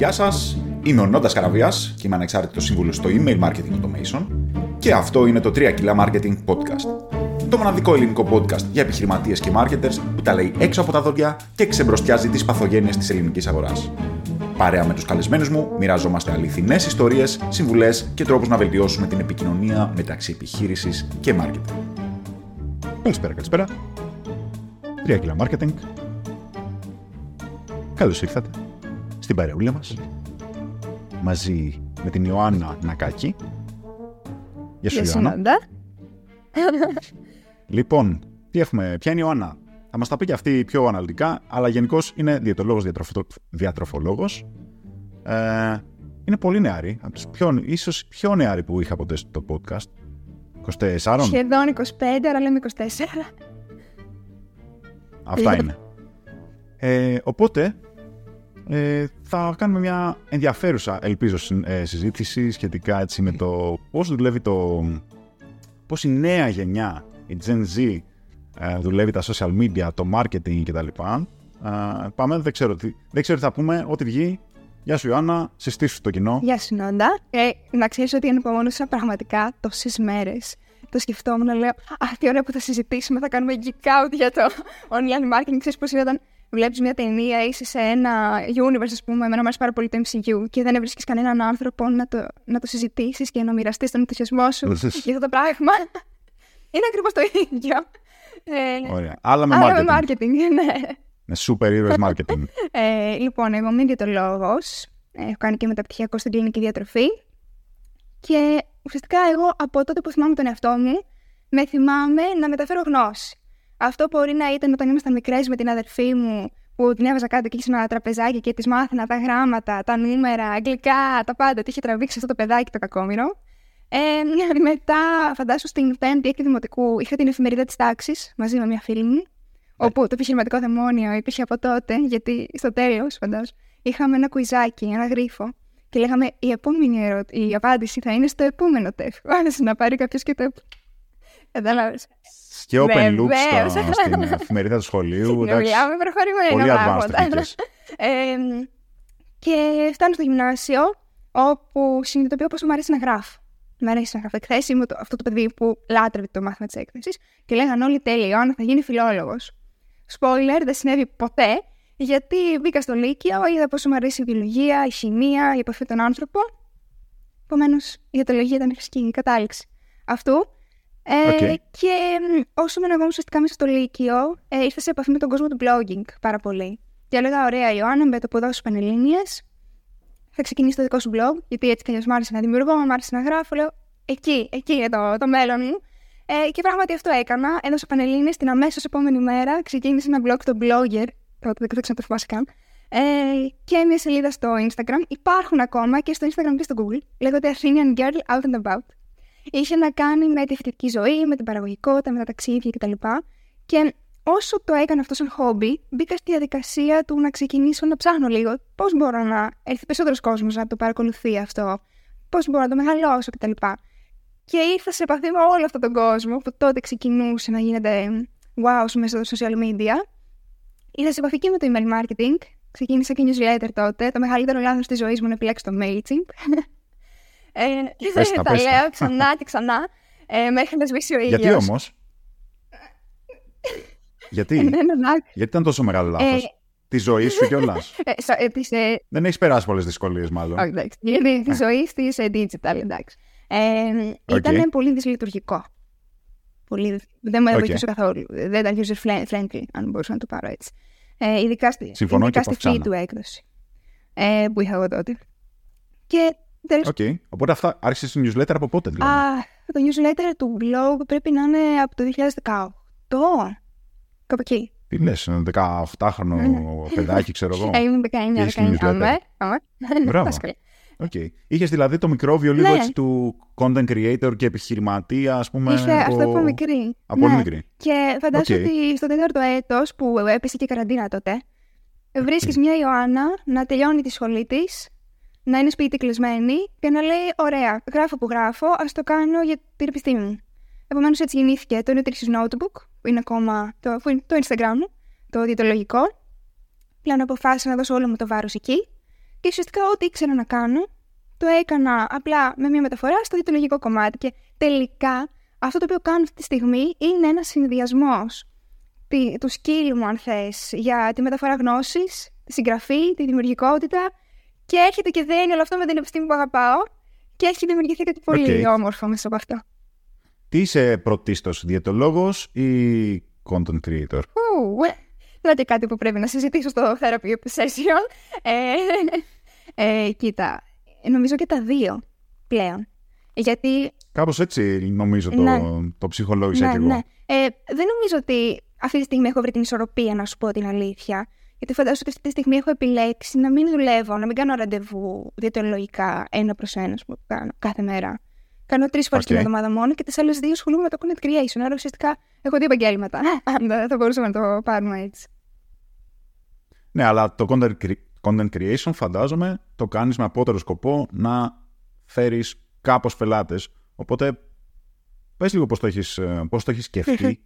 Γεια σας, είμαι ο Νώτας Καραβίας και είμαι ανεξάρτητος σύμβουλος στο Email Marketing Automation και αυτό είναι το 3K Marketing Podcast. Το μοναδικό ελληνικό podcast για επιχειρηματίες και marketers που τα λέει έξω από τα δόντια και ξεμπροστιάζει τις παθογένειες της ελληνικής αγοράς. Παρέα με τους καλεσμένους μου, μοιραζόμαστε αληθινές ιστορίες, συμβουλές και τρόπους να βελτιώσουμε την επικοινωνία μεταξύ επιχείρησης και marketing. Καλησπέρα. 3K Marketing. Καλώς ήρθατε στην παρεούλα μας, μαζί με την Ιωάννα Νακάκη. Γεια σου, Ιωάννα. Λοιπόν, τι έχουμε, ποια είναι η Ιωάννα? Θα μας τα πει και αυτή πιο αναλυτικά, αλλά γενικώς είναι διαιτολόγος, διατροφολόγος. Είναι πολύ νεαρή, από τους ίσως πιο νεαρή που είχα ποτέ στο podcast. 24. Σχεδόν 25, αλλά λέμε 24. Αυτά είναι. Οπότε, θα κάνουμε μια ενδιαφέρουσα, ελπίζω, συζήτηση σχετικά έτσι, με το πώς δουλεύει το... πώς η νέα γενιά, η Gen Z, δουλεύει τα social media, το marketing κτλ. Πάμε, δεν ξέρω τι θα πούμε, ό,τι βγει. Γεια σου Ιωάννα, συστήσου το κοινό. Γεια σου Νόντα. Να ξέρεις ότι ανυπομονούσα πραγματικά τόσες μέρες. Το σκεφτόμουν, λέω, τι ωραία που θα συζητήσουμε, θα κάνουμε geek out για το online marketing. Ξέρεις πώς είναι όταν βλέπεις μια ταινία, είσαι σε ένα universe, ας πούμε, εμένα μου αρέσει πάρα πολύ το MCU και δεν βρίσκεις κανέναν άνθρωπο να το συζητήσεις και να μοιραστείς τον ενθουσιασμό σου για αυτό το πράγμα. Είναι ακριβώς το ίδιο. Ωραία. Άλλα με marketing, ναι. Με super ήρωες marketing. Λοιπόν, εγώ είμαι διαιτολόγος. Έχω κάνει και μεταπτυχιακό στην κλινική διατροφή. Και ουσιαστικά εγώ από τότε που θυμάμαι τον εαυτό μου, με θυμάμαι να μεταφέρω γνώση. Αυτό μπορεί να ήταν όταν ήμασταν μικρές με την αδερφή μου, που την έβαζα κάτω και είχε ένα τραπεζάκι και της μάθαινα τα γράμματα, τα νούμερα, αγγλικά, τα πάντα. Τι είχε τραβήξει αυτό το παιδάκι το κακόμοιρο. Μετά, φαντάσου, στην 5η-6η Δημοτικού είχα την εφημερίδα της τάξης μαζί με μια φίλη μου, όπου το επιχειρηματικό δαιμόνιο υπήρχε από τότε, γιατί στο τέλος, φαντάσου, είχαμε ένα κουιζάκι, ένα γρίφο. Και λέγαμε η απάντηση θα είναι στο επόμενο τεύχο. Άρεσε να πάρει κάποιος και το. Κατάλαβες. Και open loop στην εφημερίδα του σχολείου. Μιλάμε προχωρημένα πράγματα. Και φτάνω στο γυμνάσιο, όπου συνειδητοποιώ πόσο μου αρέσει να γράφω. Μου αρέσει να γράφω εκθέσεις. Είμαι αυτό το παιδί που λάτρευε το μάθημα της έκθεσης. Και λέγανε όλοι τέλεια, Ιωάννα θα γίνει φιλόλογος. Spoiler, δεν συνέβη ποτέ. Γιατί μπήκα στο Λύκειο, είδα πόσο μου αρέσει η βιολογία, η χημεία, η επαφή με τον άνθρωπο. Επομένως, η διαιτολογία ήταν η κατάληξη αυτού. Και όσο μένω εγώ ουσιαστικά μέσα στο Λύκειο, ήρθα σε επαφή με τον κόσμο του blogging πάρα πολύ. Και έλεγα: ωραία, Ιωάννα, με το που δώσω Πανελλήνιες, θα ξεκινήσει το δικό σου blog. Γιατί έτσι κι αλλιώς μ' άρεσε να δημιουργώ, μ' άρεσε να γράφω. Λέω: εκεί είναι το μέλλον μου. Και πράγματι αυτό έκανα. Έδωσα Πανελλήνιες, την αμέσως επόμενη μέρα ξεκίνησε ένα blog, το Blogger. Τότε δεν ξέρω να το θυμάσαι καν. Και μια σελίδα στο Instagram. Υπάρχουν ακόμα και στο Instagram και στο Google. Λέγονται Αθηνιάν Γκέρλ Out and About. Είχε να κάνει με τη φοιτητική ζωή, με την παραγωγικότητα, με τα ταξίδια κτλ. Και όσο το έκανα αυτό σαν χόμπι, μπήκα στη διαδικασία του να ξεκινήσω να ψάχνω λίγο πώς μπορώ να έρθει περισσότερος κόσμος να το παρακολουθεί αυτό, πώς μπορώ να το μεγαλώσω κτλ. Και ήρθα σε επαφή με όλο αυτόν τον κόσμο που τότε ξεκινούσε να γίνεται wow μέσα στο social media. Ήρθα σε επαφή και με το email marketing. Ξεκίνησα και newsletter τότε. Το μεγαλύτερο λάθος της ζωής μου είναι επιλέξει το Mailchimp. Τα λέω ξανά και ξανά. Μέχρι να σβήσει ο ήλιος. Γιατί όμως? Γιατί ήταν τόσο μεγάλο λάθος? Τη ζωή σου κιόλας. Δεν έχεις περάσει πολλές δυσκολίες, μάλλον. Όχι, εντάξει. Γιατί τη ζωή της digital, εντάξει. Ήταν πολύ δυσλειτουργικό. Δεν με βοηθούσε καθόλου. Δεν ήταν user friendly, αν μπορούσα να το πάρω έτσι. Ειδικά στη feed έκδοση που είχα εγώ τότε. Και τέλος. Οπότε αυτά άρχισε το newsletter από πότε, δηλαδή? Το newsletter του blog πρέπει να είναι από το 2018. Κάπου εκεί. Τι λες, ένα 18χρονο παιδάκι, ξέρω εγώ. Ήμουν 19. Μπράβο. Είχες δηλαδή το μικρόβιο λίγο έτσι του content creator και επιχειρηματία, ας πούμε. Είχε αυτό από μικρή. Από πολύ μικρή. Και φαντάζομαι ότι στο 4ο έτος που έπεσε και η καραντίνα τότε, βρίσκεις μια Ιωάννα να τελειώνει τη σχολή της, να είναι σπίτι κλεισμένη και να λέει: ωραία, γράφω που γράφω, ας το κάνω για την επιστήμη μου. Επομένως έτσι γεννήθηκε το nutritious notebook, που είναι ακόμα το Instagram μου, το διαιτολογικό. Πλέον αποφάσισα να δώσω όλο μου το βάρος εκεί. και ουσιαστικά ό,τι ήξερα να κάνω, το έκανα απλά με μια μεταφορά στο διαιτολογικό κομμάτι. Και τελικά αυτό το οποίο κάνω αυτή τη στιγμή είναι ένας συνδυασμός του σκύλου μου, αν θες, για τη μεταφορά γνώσης, τη συγγραφή, τη δημιουργικότητα. Και έρχεται και δένει όλο αυτό με την επιστήμη που αγαπάω και έχει δημιουργηθεί κάτι πολύ όμορφο μέσα από αυτό. Τι είσαι πρωτίστως, διαιτολόγος ή content creator? Δεν είναι κάτι που πρέπει να συζητήσω στο therapy session. Κοίτα, νομίζω και τα δύο πλέον. Γιατί... Κάπως έτσι νομίζω το ψυχολόγησα και εγώ. Ναι. Δεν νομίζω ότι αυτή τη στιγμή έχω βρει την ισορροπία, να σου πω την αλήθεια. Γιατί φαντάζομαι ότι αυτή τη στιγμή έχω επιλέξει να μην δουλεύω, να μην κάνω ραντεβού διαιτολογικά ένα προς ένα που κάνω κάθε μέρα. Κάνω 3 φορές την εβδομάδα μόνο και τις άλλες 2 ασχολούμαι με το content creation. Άρα ουσιαστικά έχω 2 επαγγέλματα. Θα μπορούσαμε να το πάρουμε έτσι. Ναι, αλλά το content creation φαντάζομαι το κάνεις με απότερο σκοπό να φέρεις κάπως πελάτες. Οπότε πες λίγο πώς το έχεις σκεφτεί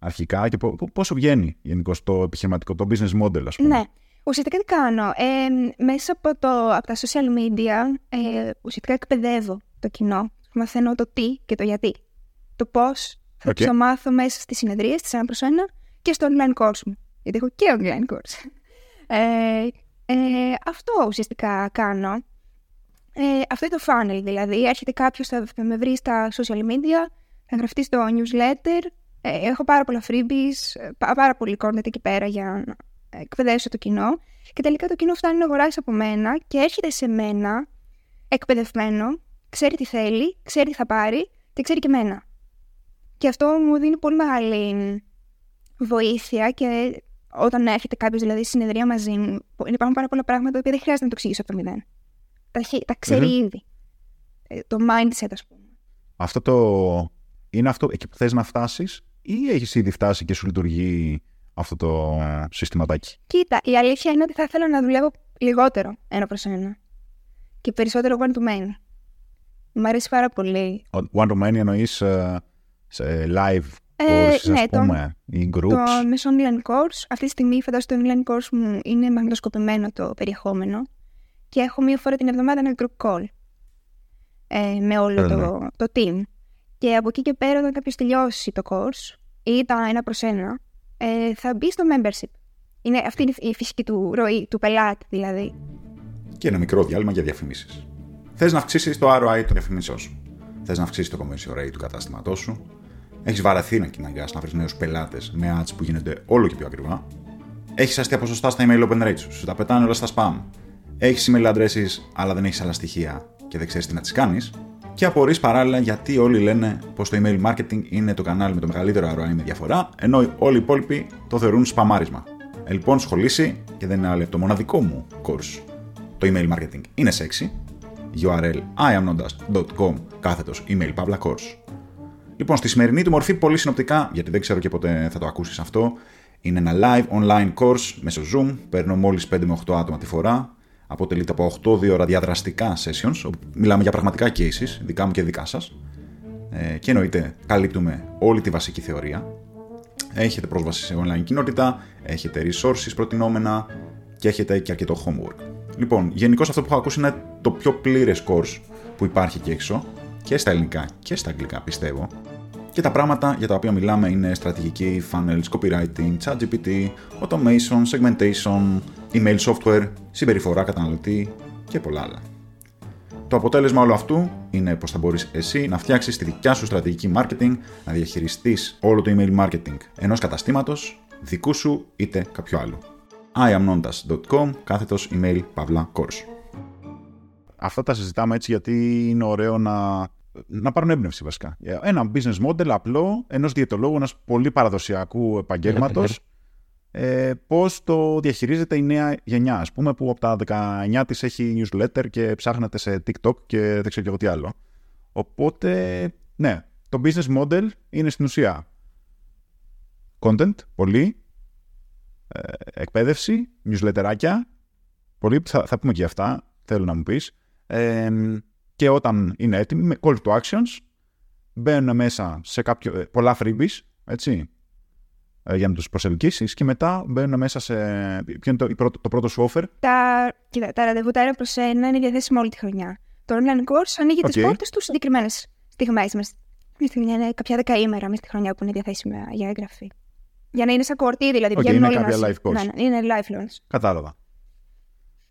αρχικά και πόσο βγαίνει γενικώς το επιχειρηματικό, το business model, ας πούμε. Ναι. Ουσιαστικά τι κάνω. Μέσα από τα social media ουσιαστικά εκπαιδεύω το κοινό. Μαθαίνω το τι και το γιατί. Το πώς θα το μάθω μέσα στις συνεδρίες, στις 1 προς 1 και στο online course μου. Γιατί έχω και online course. Αυτό ουσιαστικά κάνω. Αυτό είναι το funnel, δηλαδή. Έρχεται κάποιος, θα με βρει στα social media, θα γραφτεί στο newsletter. Έχω πάρα πολλά freebies, πάρα πολύ content εκεί πέρα για να εκπαιδεύσω το κοινό. Και τελικά το κοινό φτάνει να αγοράσει από μένα και έρχεται σε μένα εκπαιδευμένο. Ξέρει τι θέλει, ξέρει τι θα πάρει και ξέρει και εμένα. Και αυτό μου δίνει πολύ μεγάλη βοήθεια και όταν έρχεται κάποιος δηλαδή στη συνεδρία μαζί μου, υπάρχουν πάρα πολλά πράγματα που δεν χρειάζεται να το εξηγήσω από το μηδέν. Τα ξέρει ήδη. Το mindset, ας πούμε. Αυτό είναι αυτό εκεί που θες να φτάσεις ή έχεις ήδη φτάσει και σου λειτουργεί αυτό το συστηματάκι? Κοίτα, η αλήθεια είναι ότι θα ήθελα να δουλεύω λιγότερο 1 προς 1 και περισσότερο one-to-man. Μ' αρέσει πάρα πολύ. One-to-many εννοείς σε live courses, ναι, ας πούμε, ή groups? Το μέσο online course. Αυτή τη στιγμή φαντάζομαι το online course μου είναι μαγνητοσκοπημένο το περιεχόμενο και έχω 1 φορά την εβδομάδα ένα group call με όλο το team. Και από εκεί και πέρα, όταν κάποιος τελειώσει το course ή τα 1 προς 1, θα μπει στο membership. Αυτή είναι η φυσική του ροή, του πελάτη δηλαδή. Και ένα μικρό διάλειμμα για διαφημίσεις. Θες να αυξήσεις το ROI των διαφημίσεων σου. Θες να αυξήσεις το commercial rate του καταστήματός σου. Έχεις βαρεθεί να κυνηγάς να βρεις νέους πελάτες με ads που γίνονται όλο και πιο ακριβά. Έχεις αστεία ποσοστά στα email open rates σου. Σου τα πετάνε όλα στα spam. Έχεις email addresses, αλλά δεν έχεις άλλα στοιχεία και δεν ξέρεις τι να τις κάνεις. Και απορείς παράλληλα γιατί όλοι λένε πως το email marketing είναι το κανάλι με το μεγαλύτερο ROI με διαφορά, ενώ όλοι οι υπόλοιποι το θεωρούν σπαμάρισμα. Λοιπόν, σχολήσει και δεν είναι άλλο το μοναδικό μου course. Το email marketing είναι sexy. URL iamnontas.com/email-course. Λοιπόν, στη σημερινή του μορφή, πολύ συνοπτικά, γιατί δεν ξέρω και πότε θα το ακούσεις αυτό, είναι ένα live online course μέσω Zoom. Παίρνω μόλις 5 με 8 άτομα τη φορά. Αποτελείται από 8-2 ώρα διαδραστικά sessions, όπου μιλάμε για πραγματικά cases, δικά μου και δικά σας. Και εννοείται, καλύπτουμε όλη τη βασική θεωρία. Έχετε πρόσβαση σε online κοινότητα, έχετε resources προτινόμενα και έχετε και αρκετό homework. Λοιπόν, γενικώς αυτό που έχω ακούσει είναι το πιο πλήρες course που υπάρχει εκεί έξω, και στα ελληνικά και στα αγγλικά πιστεύω. Και τα πράγματα για τα οποία μιλάμε είναι στρατηγική, funnels, copywriting, ChatGPT, automation, segmentation, email software, συμπεριφορά καταναλωτή και πολλά άλλα. Το αποτέλεσμα όλου αυτού είναι πως θα μπορείς εσύ να φτιάξεις τη δικιά σου στρατηγική marketing, να διαχειριστείς όλο το email marketing ενός καταστήματος, δικού σου είτε κάποιου άλλου. iamnontas.com/email-course. Αυτά τα συζητάμε έτσι γιατί είναι ωραίο να πάρουν έμπνευση βασικά. Ένα business model απλό, ενός διαιτολόγου, ενός πολύ παραδοσιακού επαγγέλματος, πώς το διαχειρίζεται η νέα γενιά, ας πούμε, που από τα 19 της έχει newsletter και ψάχνεται σε TikTok και δεν ξέρω και εγώ τι άλλο. Οπότε, ναι, το business model είναι στην ουσία content, πολύ, εκπαίδευση, newsletterάκια, πολύ θα πούμε και αυτά, θέλω να μου πεις, και όταν είναι έτοιμοι με call to actions μπαίνουν μέσα σε πολλά freebies, έτσι, για να τους προσελκύσεις και μετά μπαίνουν μέσα σε... Ποιο είναι το πρώτο σου offer? Τα ραντεβού τα 1-1 είναι διαθέσιμα όλη τη χρονιά. Το online course ανοίγει τις πόρτες του συγκεκριμένες στιγμές μας. Είναι κάποια 10 ημέρα μέσα στη χρονιά που είναι διαθέσιμα για εγγραφή. Για να είναι σαν κορτί, δηλαδή βγαίνουν όλοι μας. Live course. Ναι, είναι live launch. Κατάλαβα.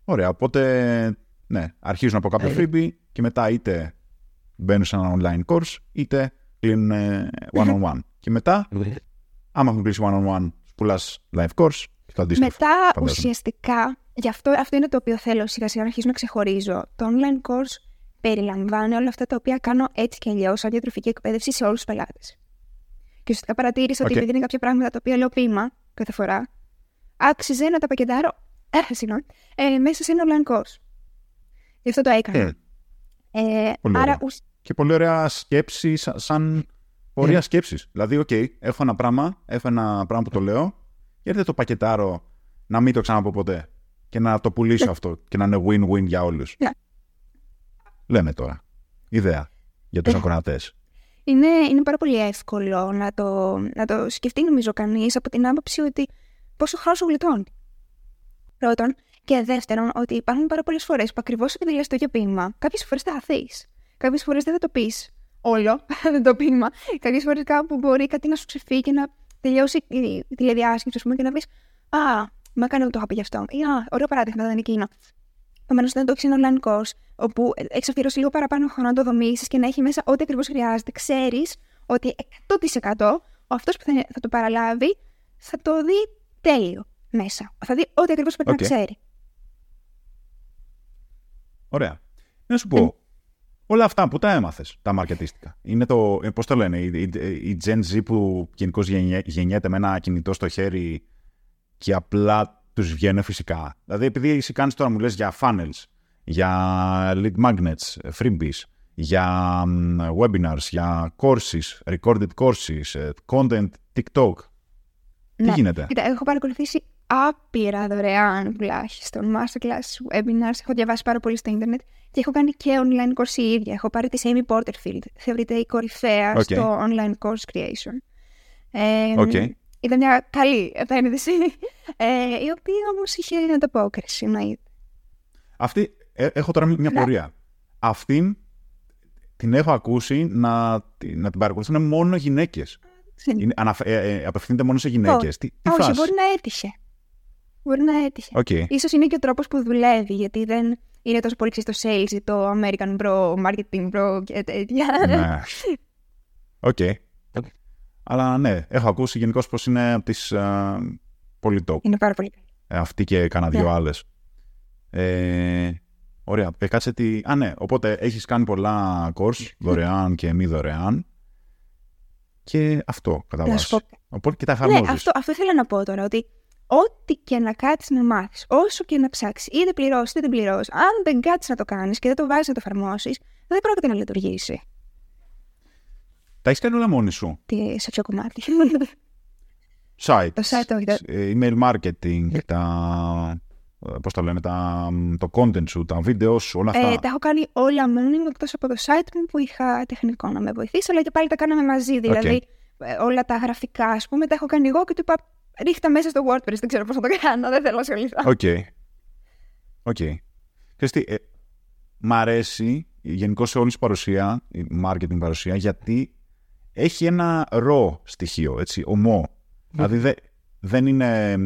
Ωραία, οπότε ναι, αρχίζουν από κάποιο freebie και μετά είτε μπαίνουν σε ένα online course είτε κλείνουν one-on-one. Και μετά, άμα έχουν κλείσει one-on-one, πουλάς live course και το αντίστοιχο. Μετά φαντάζομαι. Ουσιαστικά, γι' αυτό είναι το οποίο θέλω σιγά-σιγά να αρχίσω να ξεχωρίζω. Το online course περιλαμβάνει όλα αυτά τα οποία κάνω έτσι και αλλιώς, σαν διατροφική εκπαίδευση σε όλους τους πελάτες. Και ουσιαστικά παρατήρησα ότι επειδή είναι κάποια πράγματα τα οποία λέω ποίημα κάθε φορά, άξιζε να τα πακετάρω μέσα σε ένα online course. Γι' αυτό το έκανα. Και πολύ ωραία σκέψη, σαν ωραία σκέψη. Δηλαδή, OK, έχω ένα πράγμα που το λέω, γιατί δεν το πακετάρω να μην το ξαναπώ ποτέ και να το πουλήσω αυτό και να είναι win-win για όλους. Λέμε τώρα. Ιδέα για τους ακροατές. Είναι πάρα πολύ εύκολο να το σκεφτεί, νομίζω, κανείς από την άποψη ότι πόσο χρόνο γλιτώνει. Πρώτον. Και δεύτερον, ότι υπάρχουν πάρα πολλές φορές που ακριβώς επειδή λες το ίδιο ποίημα, κάποιες φορές θα χαθείς. Κάποιες φορές δεν θα το πεις όλο το ποίημα. Κάποιες φορές κάπου μπορεί κάτι να σου ξεφύγει και να τελειώσει η τηλεδιάσκεψη, ας πούμε, και να πεις «Α, μα κάνω που το είχα πει γι' αυτό» ή «Α, ωραίο παράδειγμα, δεν είναι εκείνο». Επομένως, όταν το έχεις ένα online course, όπου έχεις αφιερώσει λίγο παραπάνω χρόνο να το δομήσεις και να έχει μέσα ό,τι ακριβώς χρειάζεται, ξέρεις ότι 100% αυτός που θα το παραλάβει θα το δει τέλειο μέσα. Θα δει ό,τι ακριβώς πρέπει να ξέρει. Ωραία. Να σου πω, όλα αυτά που τα έμαθες, τα μαρκετίστικα, είναι το, πώς το λένε, η Gen Z που γενικώς γεννιέται με ένα κινητό στο χέρι και απλά τους βγαίνουν φυσικά. Δηλαδή, επειδή εσύ κάνεις τώρα, μου λες για funnels, για lead magnets, freebies, για webinars, για courses, recorded courses, content, TikTok. Τι γίνεται? Κοίτα, έχω παρακολουθήσει άπειρα δωρεάν τουλάχιστον masterclass, webinars, έχω διαβάσει πάρα πολύ στο ίντερνετ και έχω κάνει και online course η ίδια. Έχω πάρει τη Amy Porterfield, θεωρείται η κορυφαία στο online course creation. Ήταν μια καλή επένδυση, η οποία όμως είχε ανταπόκριση. Αυτή, έχω τώρα μια πορεία. Αυτή την έχω ακούσει να την παρακολουθούν μόνο γυναίκες. Απευθύνεται μόνο σε γυναίκες. Τι φάση? Όχι, μπορεί να έτυχε. Ίσως είναι και ο τρόπος που δουλεύει, γιατί δεν είναι τόσο πολύ στο sales ή το American Pro, Marketing Pro και τέτοια. Ναι. Okay. Αλλά ναι, έχω ακούσει γενικώς πως είναι από τις πολύ top. Είναι πάρα πολύ. Αυτή και κάνα δύο άλλες. Ωραία. Κάτσε τι... Α, ναι. Οπότε έχεις κάνει πολλά course, δωρεάν και μη δωρεάν. Και αυτό, κατά βάση. Οπότε και τα χαρμόζεις. Ναι, αυτό ήθελα να πω τώρα, ότι ό,τι και να κάτσεις να μάθεις, όσο και να ψάξεις, είτε πληρώσεις είτε δεν πληρώσεις, αν δεν κάτσεις να το κάνεις και δεν το βάζεις να το εφαρμόσεις, δεν πρόκειται να λειτουργήσει. Τα έχεις κάνει όλα μόνη σου? Σε ποιο κομμάτι? Sites, το site, email marketing, πώς τα λένε, το content σου, τα βίντεο σου, όλα αυτά. Τα έχω κάνει όλα μόνη μου, εκτός από το site μου που είχα τεχνικό να με βοηθήσει, αλλά και πάλι τα κάναμε μαζί. Δηλαδή, όλα τα γραφικά, ας πούμε, τα έχω κάνει εγώ και του είπα ρίχτα μέσα στο WordPress. Δεν ξέρω πώς να το κάνω, δεν θέλω να ασχοληθώ. Οκ. Χριστί, μ' αρέσει γενικώς σε όλη την παρουσία, η marketing παρουσία, γιατί έχει ένα ρο στοιχείο, έτσι, ομό. Δηλαδή, δεν είναι...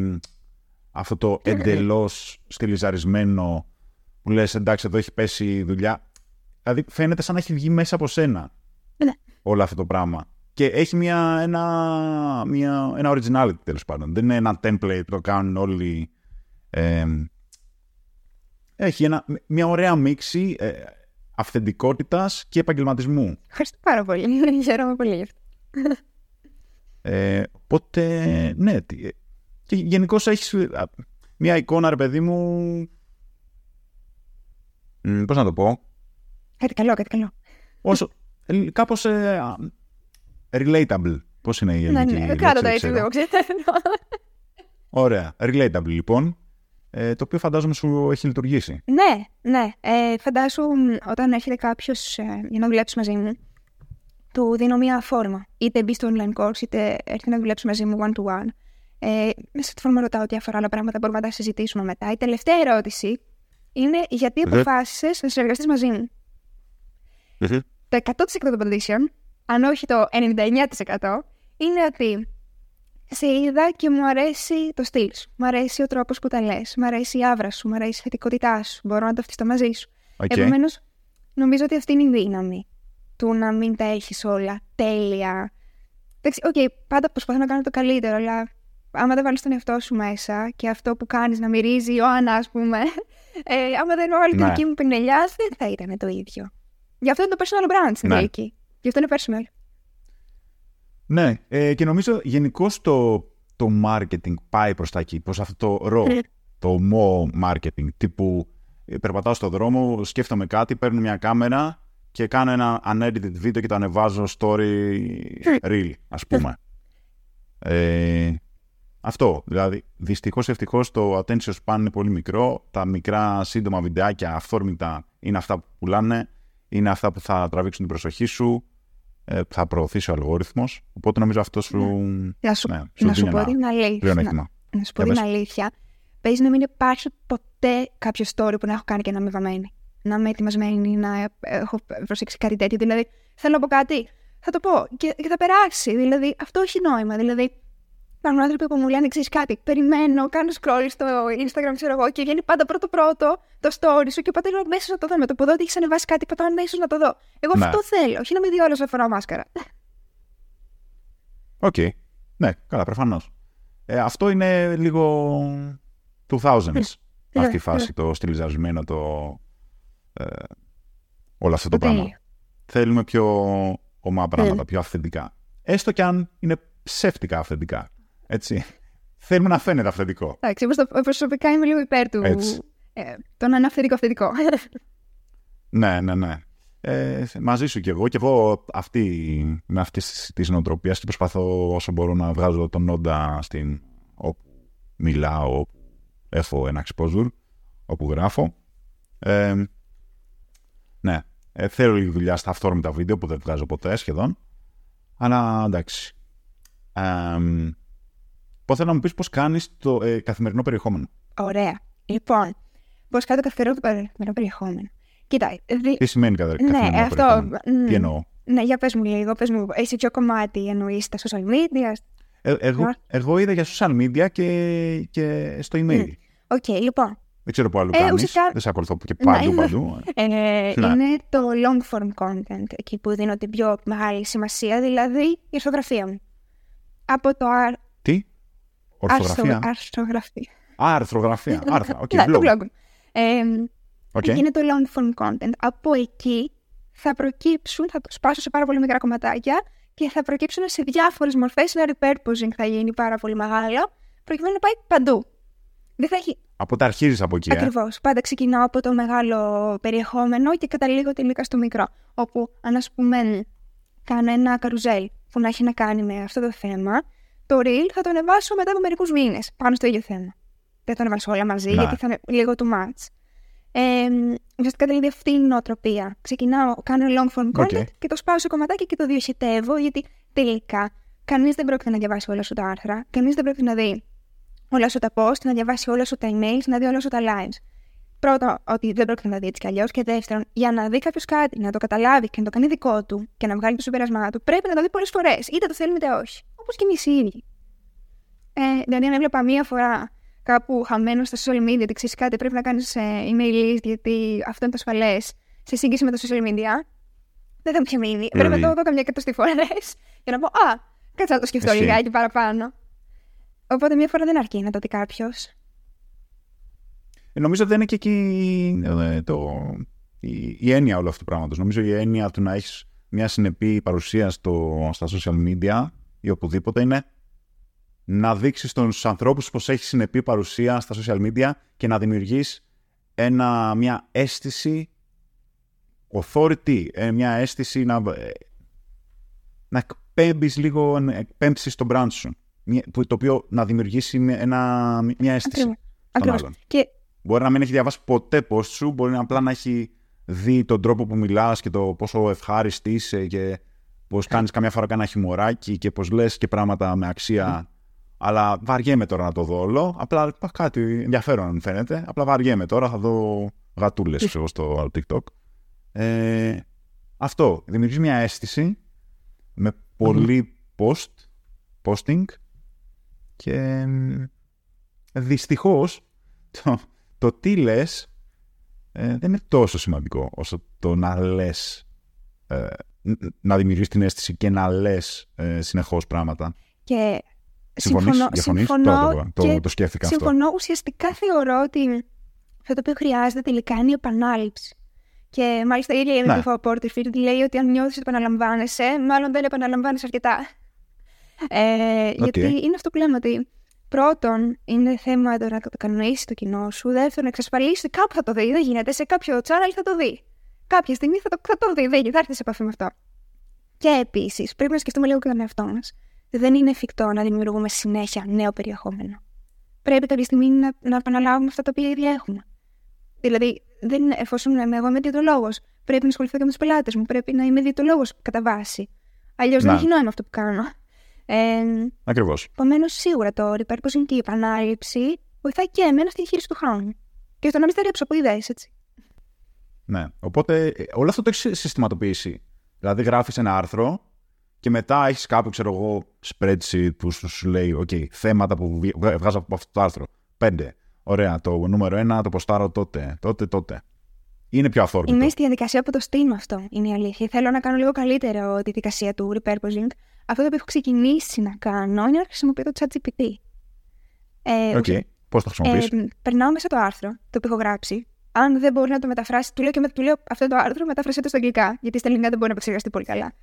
Αυτό το εντελώς στυλιζαρισμένο που λες εντάξει, εδώ έχει πέσει η δουλειά. Δηλαδή φαίνεται σαν να έχει βγει μέσα από σένα όλο αυτό το πράγμα. Και έχει ένα originality, τέλος πάντων. Δεν είναι ένα template που το κάνουν όλοι. Έχει μια ωραία μίξη αυθεντικότητας και επαγγελματισμού. Ευχαριστώ πάρα πολύ. Χαίρομαι πολύ γι' αυτό. Οπότε, ναι. Και γενικώς έχεις μια εικόνα, ρε παιδί μου, πώς να το πω, Κάτι καλό. Όσο, κάπως relatable. Πώς είναι η ελληνική? Ναι, κάτω τα έτσι λίγο, ξέρετε. Ωραία, relatable λοιπόν, το οποίο φαντάζομαι σου έχει λειτουργήσει. Ναι, φαντάζομαι όταν έρχεται κάποιος για να δουλέψει μαζί μου, του δίνω μια φόρμα. Είτε μπει στο online course, είτε έρθει να δουλέψει μαζί μου one to one. Μέσα στη φορά με ρωτάω διάφορα άλλα πράγματα, μπορούμε να τα συζητήσουμε μετά. Η τελευταία ερώτηση είναι γιατί αποφάσισες να συνεργαστείς μαζί μου. Το 100% των απαντήσεων, αν όχι το 99%, είναι ότι σε είδα και μου αρέσει το στυλ σου. Μου αρέσει ο τρόπος που τα λες. Μου αρέσει η άβρα σου. Μου αρέσει η θετικότητά σου. Μπορώ να το φτιάξω μαζί σου. Okay. Επομένως, νομίζω ότι αυτή είναι η δύναμη του να μην τα έχεις όλα τέλεια. Εντάξει, okay, πάντα προσπαθώ να κάνω το καλύτερο, αλλά άμα δεν βάλεις τον εαυτό σου μέσα και αυτό που κάνεις να μυρίζει Ιωάννα, ας πούμε, άμα δεν βάλεις τη δική μου πινελιά, δεν θα ήταν το ίδιο. Γι' αυτό είναι το personal brand στην τελική. Γι' αυτό είναι personal. Ναι, και νομίζω γενικώς το marketing πάει προς τα εκεί, προς αυτό το raw, το more marketing, τύπου περπατάω στον δρόμο, σκέφτομαι κάτι, παίρνω μια κάμερα και κάνω ένα unedited βίντεο και το ανεβάζω story reel, ας πούμε. Αυτό, δηλαδή δυστυχώς ευτυχώς το attention span είναι πολύ μικρό, τα μικρά σύντομα βιντεάκια αυθόρμητα είναι αυτά που πουλάνε, είναι αυτά που θα τραβήξουν την προσοχή σου, που θα προωθήσει ο αλγόριθμος, οπότε νομίζω αυτό σου σου πω την αλήθεια. Να σου πω την αλήθεια, παίζει να μην υπάρχει ποτέ κάποιο story που να έχω κάνει και να είμαι βαμμένη, να είμαι ετοιμασμένη, να έχω προσέξει κάτι τέτοιο, δηλαδή θέλω να πω κάτι, θα το πω και θα περάσει, δηλαδή αυτό έχει νόημα, δηλαδή υπάρχουν άνθρωποι που μου λένε ξέρεις κάτι, περιμένω, κάνω scroll στο Instagram, ξέρω εγώ, και βγαίνει πάντα πρώτο το story σου και πάτε λέω μέσα να το δω. Με το που δω ότι έχεις ανεβάσει κάτι, πατάω να ίσως να το δω. Εγώ αυτό θέλω, όχι να με δει όλος να φοράω μάσκαρα. Οκ. Okay. Ναι, καλά, προφανώς. Αυτό είναι λίγο 2000s, αυτή η φάση, το στυλιζαρισμένο, όλο αυτό το πράγμα. Θέλουμε πιο ομά πράγματα, πιο αυθεντικά. Έστω κι αν είναι ψεύτικα αυθεντικά. Έτσι. Θέλουμε να φαίνεται αυθεντικό. Εντάξει, προσωπικά είμαι λίγο υπέρ του. Το να είναι αυθεντικό. Ναι. Μαζί σου κι εγώ με αυτές τις νοοτροπίες και προσπαθώ όσο μπορώ να βγάζω τον Νόντα στην όπου μιλάω, όπου έχω ένα exposure, όπου γράφω. Ναι. Θέλω η δουλειά στα αυθόρμητα βίντεο που δεν βγάζω ποτέ σχεδόν. Αλλά εντάξει. Πώς θέλω να μου πεις πώς κάνεις το καθημερινό περιεχόμενο. Ωραία. Λοιπόν, πώς κάνω το καθημερινό περιεχόμενο. Κοίτα. Τι σημαίνει καθημερινό περιεχόμενο. Τι εννοώ. Ναι, για πες μου λίγο. Πες μου, εσύ ποιο κομμάτι εννοείς, τα social media. Εγώ είδα για social media και στο email. Οκ, λοιπόν. Δεν ξέρω πού άλλο κάνεις. Δεν σε ακολουθώ και παντού. Είναι το long form content, εκεί που δίνω την πιο μεγάλη σημασία, δηλαδή η ορθογραφία μου. Από το Τι? Ορθογραφία. Αρθρογραφία. Άρθρα. Οκ, blog. Είναι το long form content. Από εκεί θα προκύψουν, θα το σπάσω σε πάρα πολύ μικρά κομματάκια και θα προκύψουν σε διάφορες μορφές. Ένα repurposing θα γίνει πάρα πολύ μεγάλο, προκειμένου να πάει παντού. Δεν θα έχει. Από τα αρχίζεις από εκεί. Ακριβώς. Πάντα ξεκινάω από το μεγάλο περιεχόμενο και καταλήγω τελικά στο μικρό. Όπου, αν ας πούμε, κάνω ένα καρουζέλ που να έχει να κάνει με αυτό το θέμα, το reel θα το ανεβάσω μετά από μερικούς μήνες πάνω στο ίδιο θέμα. Δεν το ανεβάσω όλα μαζί, γιατί θα είναι λίγο too much. Ουσιαστικά δηλαδή αυτή είναι η νοοτροπία. Ξεκινάω, κάνω long form content και το σπάω σε κομματάκια και το διοχετεύω, γιατί τελικά κανείς δεν πρόκειται να διαβάσει όλα σου τα άρθρα, κανείς δεν πρόκειται να δει όλα σου τα post, να διαβάσει όλα σου τα emails, να δει όλα σου τα lives. Πρώτον, ότι δεν πρόκειται να δει έτσι κι αλλιώς. Και δεύτερον, για να δει κάποιος κάτι, να το καταλάβει και να το κάνει δικό του και να βγάλει το συμπέρασμά του, πρέπει να το δει πολλές φορές. Είτε το θέλει είτε όχι. Όπως και εμείς οι ίδιοι. Δηλαδή, αν έβλεπα μία φορά κάπου χαμένο στα social media ότι ξέρεις κάτι, πρέπει να κάνεις email list, γιατί αυτό είναι το ασφαλές σε σύγκριση με τα social media, δεν θα μου είχε μείνει. Πρέπει να το δω καμιά 100 φορές για να πω, α, κάτσε να το σκεφτώ λιγάκι παραπάνω. Οπότε, μία φορά δεν αρκεί να το δει κάποιος. Νομίζω δεν είναι και εκεί η έννοια όλου αυτού του πράγματος. Νομίζω η έννοια του να έχεις μια συνεπή παρουσία στα social media ή οπουδήποτε είναι να δείξεις στους ανθρώπους πως έχεις συνεπή παρουσία στα social media και να δημιουργείς μια αίσθηση authority, μια αίσθηση να εκπέμπεις λίγο, να εκπέμψεις τον brand σου, το οποίο να δημιουργήσει μια αίσθηση. Ακριβώς. Μπορεί να μην έχει διαβάσει ποτέ post σου, μπορεί απλά να έχει δει τον τρόπο που μιλάς και το πόσο ευχάριστη είσαι και πως κάνεις καμιά φορά κάνα χιμωράκι και πως λες και πράγματα με αξία Αλλά βαριέμαι τώρα να το δω όλο. Απλά κάτι ενδιαφέρον αν φαίνεται. Απλά βαριέμαι τώρα, θα δω γατούλες ξέρω, στο TikTok. Αυτό. Δημιουργεί μια αίσθηση με πολύ posting και δυστυχώς το τι λες δεν είναι τόσο σημαντικό όσο το να λες, να δημιουργείς την αίσθηση και να λες συνεχώς πράγματα. Και συμφωνώ και το σκέφτηκα αυτό. Συμφωνώ, ουσιαστικά θεωρώ ότι αυτό το οποίο χρειάζεται τελικά είναι η επανάληψη. Και μάλιστα η ίδια η Amy Porterfield λέει ότι αν νιώθεις ότι επαναλαμβάνεσαι, μάλλον δεν επαναλαμβάνεσαι αρκετά. Γιατί είναι αυτό που λέμε ότι πρώτον είναι θέμα το να το κατανοήσεις το κοινό σου, δεύτερον να εξασφαλίσεις ότι κάπου θα το δει, δεν γίνεται, σε κάποιο channel θα το δει. Κάποια στιγμή θα το δει, δεν θα έρθει σε επαφή με αυτό. Και επίσης πρέπει να σκεφτούμε λίγο και τον εαυτό μας. Δεν είναι εφικτό να δημιουργούμε συνέχεια νέο περιεχόμενο. Πρέπει κάποια στιγμή να επαναλάβουμε αυτά τα οποία ήδη έχουμε. Δηλαδή, εφόσον εγώ είμαι διαιτολόγος, πρέπει να ασχοληθώ και με τους πελάτες μου. Πρέπει να είμαι διαιτολόγος κατά βάση. Αλλιώς δεν έχει νόημα αυτό που κάνω. Ακριβώς. Επομένως, σίγουρα το repurposing και η επανάληψη βοηθάει και εμένα στη διαχείριση του χρόνου. Και στο να μην στερέψω από ιδέες, έτσι. Ναι. Οπότε, όλο αυτό το έχει συστηματοποιήσει. Δηλαδή, γράφεις ένα άρθρο και μετά έχεις κάπου, ξέρω εγώ, spreadsheet που σου λέει: OK, θέματα που βγάζω από αυτό το άρθρο. 5. Ωραία, το νούμερο 1 το ποστάρω τότε. Είναι πιο αυθόρμητο. Είμαι στη διαδικασία που το στείνω αυτό, είναι η αλήθεια. Θέλω να κάνω λίγο καλύτερο τη διαδικασία του repurposing. Αυτό που έχω ξεκινήσει να κάνω είναι να χρησιμοποιώ το ChatGPT. Πώς το χρησιμοποιείς? Περνάω μέσα το άρθρο, το οποίο έχω γράψει. Αν δεν μπορεί να το μεταφράσει, του λέω αυτό το άρθρο, μετάφρασέ το στα αγγλικά. Γιατί στα ελληνικά δεν μπορεί να επεξεργαστεί πολύ καλά.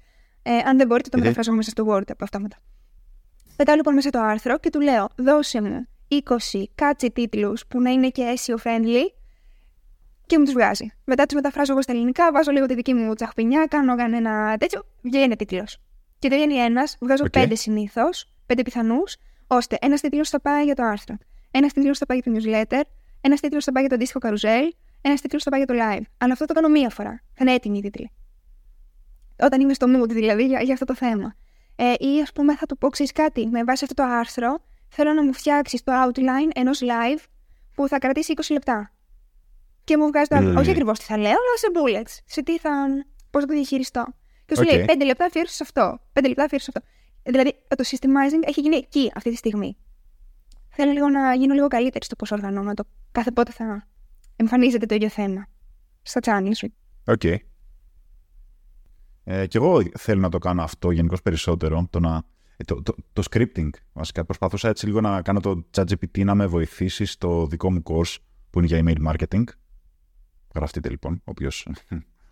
Αν δεν μπορείτε, το μεταφράζω μέσα στο Word από αυτά μετά. Πετάω λοιπόν μέσα το άρθρο και του λέω: δώσε μου 20 κάτσι τίτλους που να είναι και SEO friendly και μου τους βγάζει. Μετά τους μεταφράζω εγώ στα ελληνικά, βάζω λίγο τη δική μου τσαχπινιά, κάνω ένα τέτοιο, βγαίνει τίτλος. Και δεν βγαίνει ένας, βγάζω 5 συνήθως, 5 πιθανούς, ώστε ένας τίτλος θα πάει για το άρθρο, ένας τίτλος θα πάει για το newsletter, ένας τίτλος θα πάει για το αντίστοιχο καρουζέλ, ένας τίτλος θα πάει για το live. Αλλά αυτό το κάνω μία φορά. Θα είναι έτοιμη η τίτλη. Όταν είμαι στο mood δηλαδή για αυτό το θέμα. Ή ας πούμε θα του πω ξέρεις κάτι, με βάση αυτό το άρθρο. Θέλω να μου φτιάξεις το outline ενός live που θα κρατήσει 20 λεπτά. Και μου βγάζει το όχι ακριβώς τι θα λέω, αλλά σε bullets. Σε τι θα. Πώς θα το διαχειριστώ. Και σου λέει 5 λεπτά αφιέρωση σε αυτό. 5 λεπτά αφιέρωση σε αυτό. Δηλαδή το systemizing έχει γίνει εκεί αυτή τη στιγμή. Θέλω λίγο να γίνω λίγο καλύτερη στο πώς οργανώνω το κάθε πότε θα εμφανίζεται το ίδιο θέμα. Στα channel σου. Οκ. Κι εγώ θέλω να το κάνω αυτό γενικώς περισσότερο. Το να. Το scripting, βασικά. Προσπαθούσα έτσι λίγο να κάνω το ChatGPT να με βοηθήσει στο δικό μου course που είναι για email marketing. Γραφτείτε λοιπόν,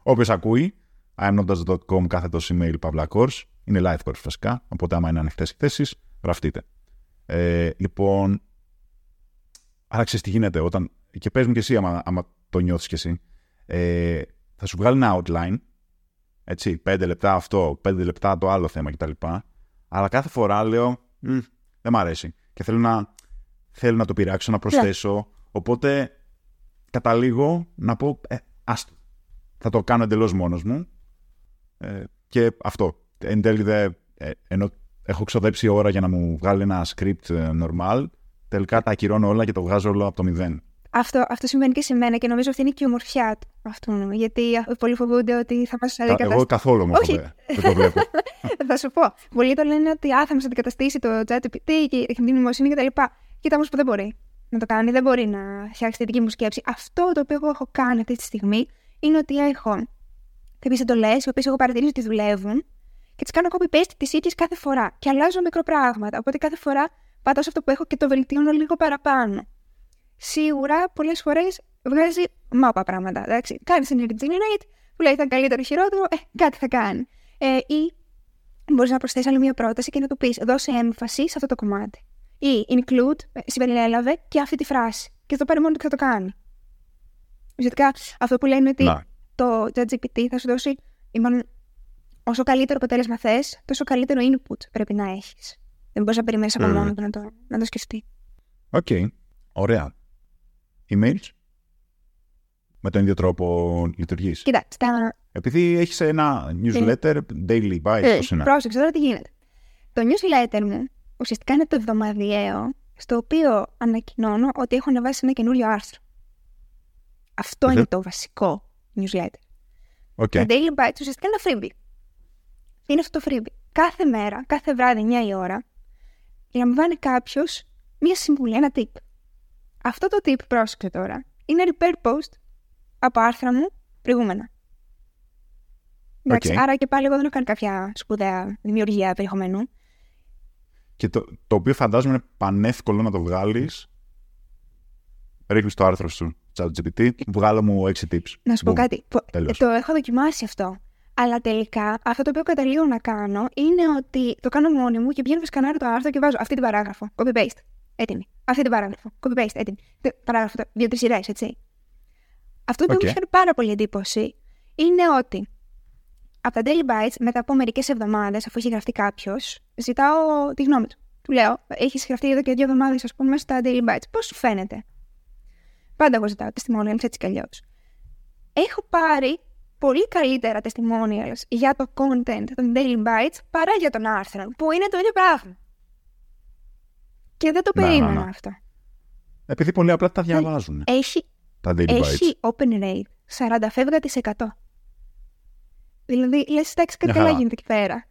όποιος ακούει, iamnontas.com /email/course. Είναι live course βασικά, οπότε άμα είναι ανοιχτές οι θέσεις, γραφτείτε. Λοιπόν, άρα ξέρεις τι γίνεται όταν. Και πες μου και εσύ, άμα το νιώθεις και εσύ, θα σου βγάλει ένα outline. Έτσι, 5 λεπτά αυτό, 5 λεπτά το άλλο θέμα κτλ. Αλλά κάθε φορά λέω, δεν μ' αρέσει και θέλω να το πειράξω, να προσθέσω. Οπότε καταλήγω να πω, άστο, θα το κάνω εντελώς μόνος μου. Και αυτό, εν τέλει ενώ έχω ξοδέψει ώρα για να μου βγάλει ένα script normal, τελικά τα ακυρώνω όλα και το βγάζω όλο από το μηδέν. Αυτό συμβαίνει και σε μένα και νομίζω αυτή είναι και η ομορφιά του αυτού. Γιατί πολλοί φοβούνται ότι θα μας αντικαταστήσει. Εγώ καθόλου όμως δεν το βλέπω. Θα σου πω. Πολλοί το λένε ότι θα μας αντικαταστήσει το ChatGPT και την νοημοσύνη κτλ. Κοίτα όμως που δεν μπορεί να το κάνει, δεν μπορεί να φτιάξει τη δική μου σκέψη. Αυτό το οποίο εγώ έχω κάνει αυτή τη στιγμή είναι ότι έχω κάποιες εντολές, οι οποίες έχω παρατηρήσει ότι δουλεύουν και τις κάνω copy-paste τις ίδιες κάθε φορά. Και αλλάζω μικροπράγματα. Οπότε κάθε φορά πατάω σε αυτό που έχω και το βελτιώνω λίγο παραπάνω. Σίγουρα πολλές φορές βγάζει μάπα πράγματα. Εντάξει. Κάνεις ένα regenerate που λέει θα είναι καλύτερο ή χειρότερο, κάτι θα κάνει. Ή μπορείς να προσθέσεις άλλη μια πρόταση και να του πεις: δώσε έμφαση σε αυτό το κομμάτι. Ή include, συμπεριέλαβε και αυτή τη φράση. Και θα το πάρει μόνο και θα το κάνει. Ουσιαστικά αυτό που λένε ότι το ChatGPT θα σου δώσει, μάλλον, όσο καλύτερο αποτέλεσμα θες, τόσο καλύτερο input πρέπει να έχεις. Δεν μπορείς να περιμένεις από μόνο του να το σκεφτεί. Ωραία. Emails. Με τον ίδιο τρόπο λειτουργείς. Κοιτάξτε. Επειδή έχεις ένα newsletter daily, πώς είναι. Πρόσεξε τώρα τι γίνεται. Το newsletter μου ουσιαστικά είναι το εβδομαδιαίο, στο οποίο ανακοινώνω ότι έχω ανεβάσει ένα καινούριο άρθρο. Αυτό είναι το βασικό newsletter. Το Daily Bites ουσιαστικά είναι ένα freebie. Είναι αυτό το freebie. Κάθε μέρα, κάθε βράδυ, 9 η ώρα, λαμβάνει κάποιος μία συμβουλή, ένα tip. Αυτό το tip, πρόσεξε τώρα, είναι repair post από άρθρα μου προηγούμενα. Εντάξει, άρα και πάλι εγώ δεν έχω κάνει κάποια σπουδαία δημιουργία περιεχομένου. Και το οποίο φαντάζομαι είναι πανεύκολο να το βγάλεις. Ρίχνεις το άρθρο σου, ChatGPT, βγάλω μου 6 tips. Να σου πω κάτι. Το έχω δοκιμάσει αυτό. Αλλά τελικά αυτό το οποίο καταλήγω να κάνω είναι ότι το κάνω μόνη μου και πηγαίνω σκανάρω το άρθρο και βάζω αυτή την παράγραφο. Copy-paste. Έτοιμη. Αυτή την παράγραφο. Copy-paste. Έτοιμη. Παράγραφο. 2-3 σειρές, έτσι. Αυτό που μου έκανε πάρα πολύ εντύπωση είναι ότι από τα Daily Bites, μετά από μερικές εβδομάδες, αφού έχει γραφτεί κάποιος, ζητάω τη γνώμη του. Του λέω: έχεις γραφτεί εδώ και 2 εβδομάδες, ας πούμε, μέσα στα Daily Bites. Πώς σου φαίνεται? Πάντα εγώ ζητάω testimonials, έτσι κι αλλιώς. Έχω πάρει πολύ καλύτερα testimonials για το content των Daily Bites παρά για τον άρθρο, που είναι το ίδιο πράγμα. Και δεν το περίμενα αυτό. Επειδή πολύ απλά τα διαβάζουν. Τα Daily Bites. Έχει open rate 40%. Δηλαδή, λες, εντάξει, κάτι καλά γίνεται εκεί πέρα.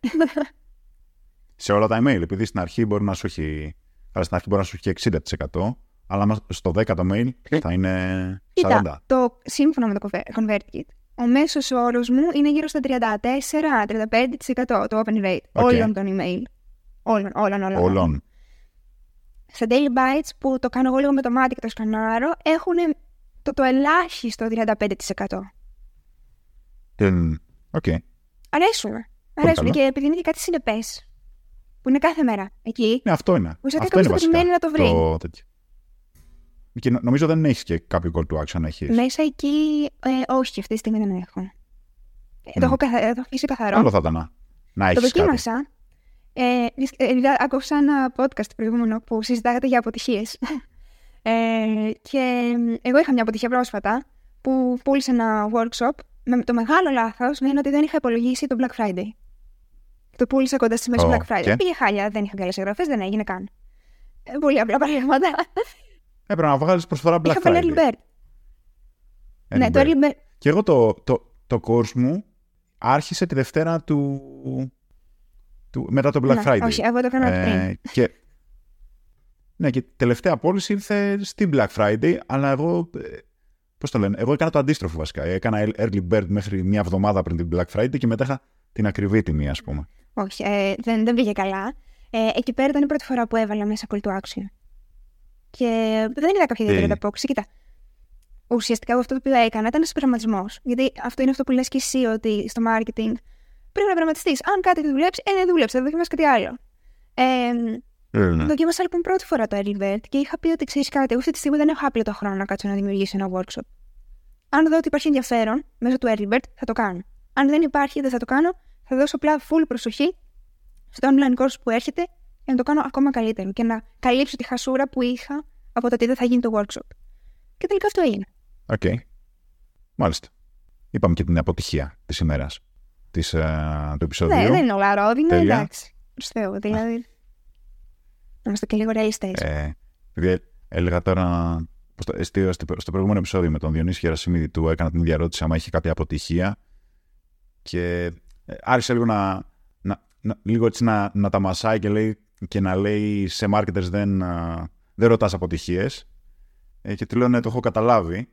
Σε όλα τα email, επειδή στην αρχή μπορεί να σου έχει 60%, αλλά στο 10ο mail θα είναι 40%. Κοίτα, σύμφωνα με το ConvertKit, ο μέσος όρος μου είναι γύρω στα 34-35% το open rate όλων των email. Όλων. Στα Daily Bites που το κάνω εγώ λίγο με το μάτι και το σκανάρω, έχουν το ελάχιστο 35%. Αρέσουν και επειδή είναι και κάτι συνεπές που είναι κάθε μέρα εκεί. Ναι, αυτό είναι. Ουσιαστικά κάποιος το περιμένει να το βρει. Και νομίζω δεν έχεις και κάποιο call to action να έχεις. Μέσα εκεί, όχι, αυτή τη στιγμή δεν έχω. Το έχω αφήσει καθαρό. Άλλο θα ήταν να έχεις. Το δοκίμασα. Άκουσα ένα podcast προηγούμενο που συζητάγατε για αποτυχίες. Και εγώ είχα μια αποτυχία πρόσφατα που πούλησε ένα workshop. Με το μεγάλο λάθος είναι ότι δεν είχα υπολογίσει το Black Friday. Το πούλησα κοντά στις μέρες Black Friday. Πήγε χάλια, δεν είχα καλές εγγραφές, δεν έγινε καν. Πολύ απλά πράγματα. Έπρεπε να βγάλεις προσφορά Black Friday. Είχα early bird. Ναι, το early bird. Και εγώ το course μου άρχισε τη Δευτέρα μετά το Black Friday. Όχι, εγώ το έκανα πριν. Ναι, και τελευταία πώληση ήρθε στην Black Friday, αλλά εγώ... Πώς το λένε, εγώ έκανα το αντίστροφο βασικά. Έκανα early bird μέχρι μια εβδομάδα πριν την Black Friday και μετά είχα την ακριβή τιμή, ας πούμε. Όχι, δεν πήγε καλά. Εκεί πέρα ήταν η πρώτη φορά που έβαλα μέσα call to action. Και δεν είδα κάποια ιδιαίτερη ανταπόκριση. Κοίτα, ουσιαστικά αυτό το οποίο έκανα ήταν ένας πειραματισμός. Γιατί αυτό είναι αυτό που λες και εσύ, ότι στο marketing πρέπει να πειραματιστείς. Αν κάτι δεν δουλέψει, δεν δούλεψε, θα δοκιμάσεις κάτι άλλο. Δοκίμασα λοιπόν πρώτη φορά το early bird και είχα πει ότι ξέρεις κάτι, εγώ αυτή τη στιγμή δεν έχω άπλητο χρόνο να κάτσω να δημιουργήσω ένα workshop. Αν δω ότι υπάρχει ενδιαφέρον μέσω του early bird, θα το κάνω. Αν δεν υπάρχει, δεν θα το κάνω. Θα δώσω απλά full προσοχή στο online course που έρχεται για να το κάνω ακόμα καλύτερο και να καλύψω τη χασούρα που είχα από το ότι δεν θα γίνει το workshop. Και τελικά αυτό έγινε. Οκ. Μάλιστα. Είπαμε και την αποτυχία της ημέρας του επεισοδίου. Ναι, δεν είναι όλα ρόδινα. Εντάξει. Προς Θεού, δηλαδή. Είμαστε και λίγο ρεαλιστές. Έλεγα τώρα. Στο προηγούμενο επεισόδιο με τον Διονύση Γερασιμίδη του έκανα την ίδια ερώτηση άμα είχε κάποια αποτυχία. Και άρχισε λίγο να τα μασάει και να λέει σε marketers δεν ρωτάς αποτυχίες. Και του λέω ναι, το έχω καταλάβει.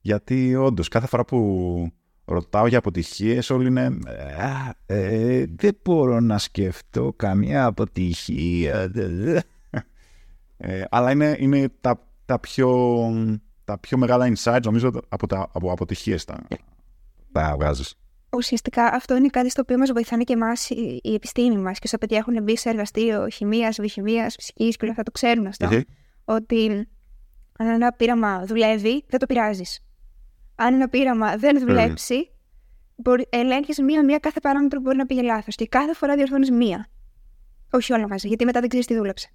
Γιατί όντως κάθε φορά που ρωτάω για αποτυχίες, όλοι είναι δεν μπορώ να σκεφτώ καμία αποτυχία. Αλλά είναι τα πιο μεγάλα insights, νομίζω, από αποτυχίες τα βγάζεις. Ουσιαστικά αυτό είναι κάτι στο οποίο μας βοηθάνε και εμάς η επιστήμη μας και στα παιδιά έχουν μπει σε εργαστήριο χημίας, βιοχημίας, φυσικής και όλα αυτά, το ξέρουν αυτό. Ότι αν ένα πείραμα δουλεύει, δεν το πειράζεις. Αν ένα πείραμα δεν δουλέψει, ελέγχεις μία-μία κάθε παράμετρο που μπορεί να πήγε λάθος. Και κάθε φορά διορθώνεις μία. Όχι όλα μαζί, γιατί μετά δεν ξέρεις τι δούλεψε.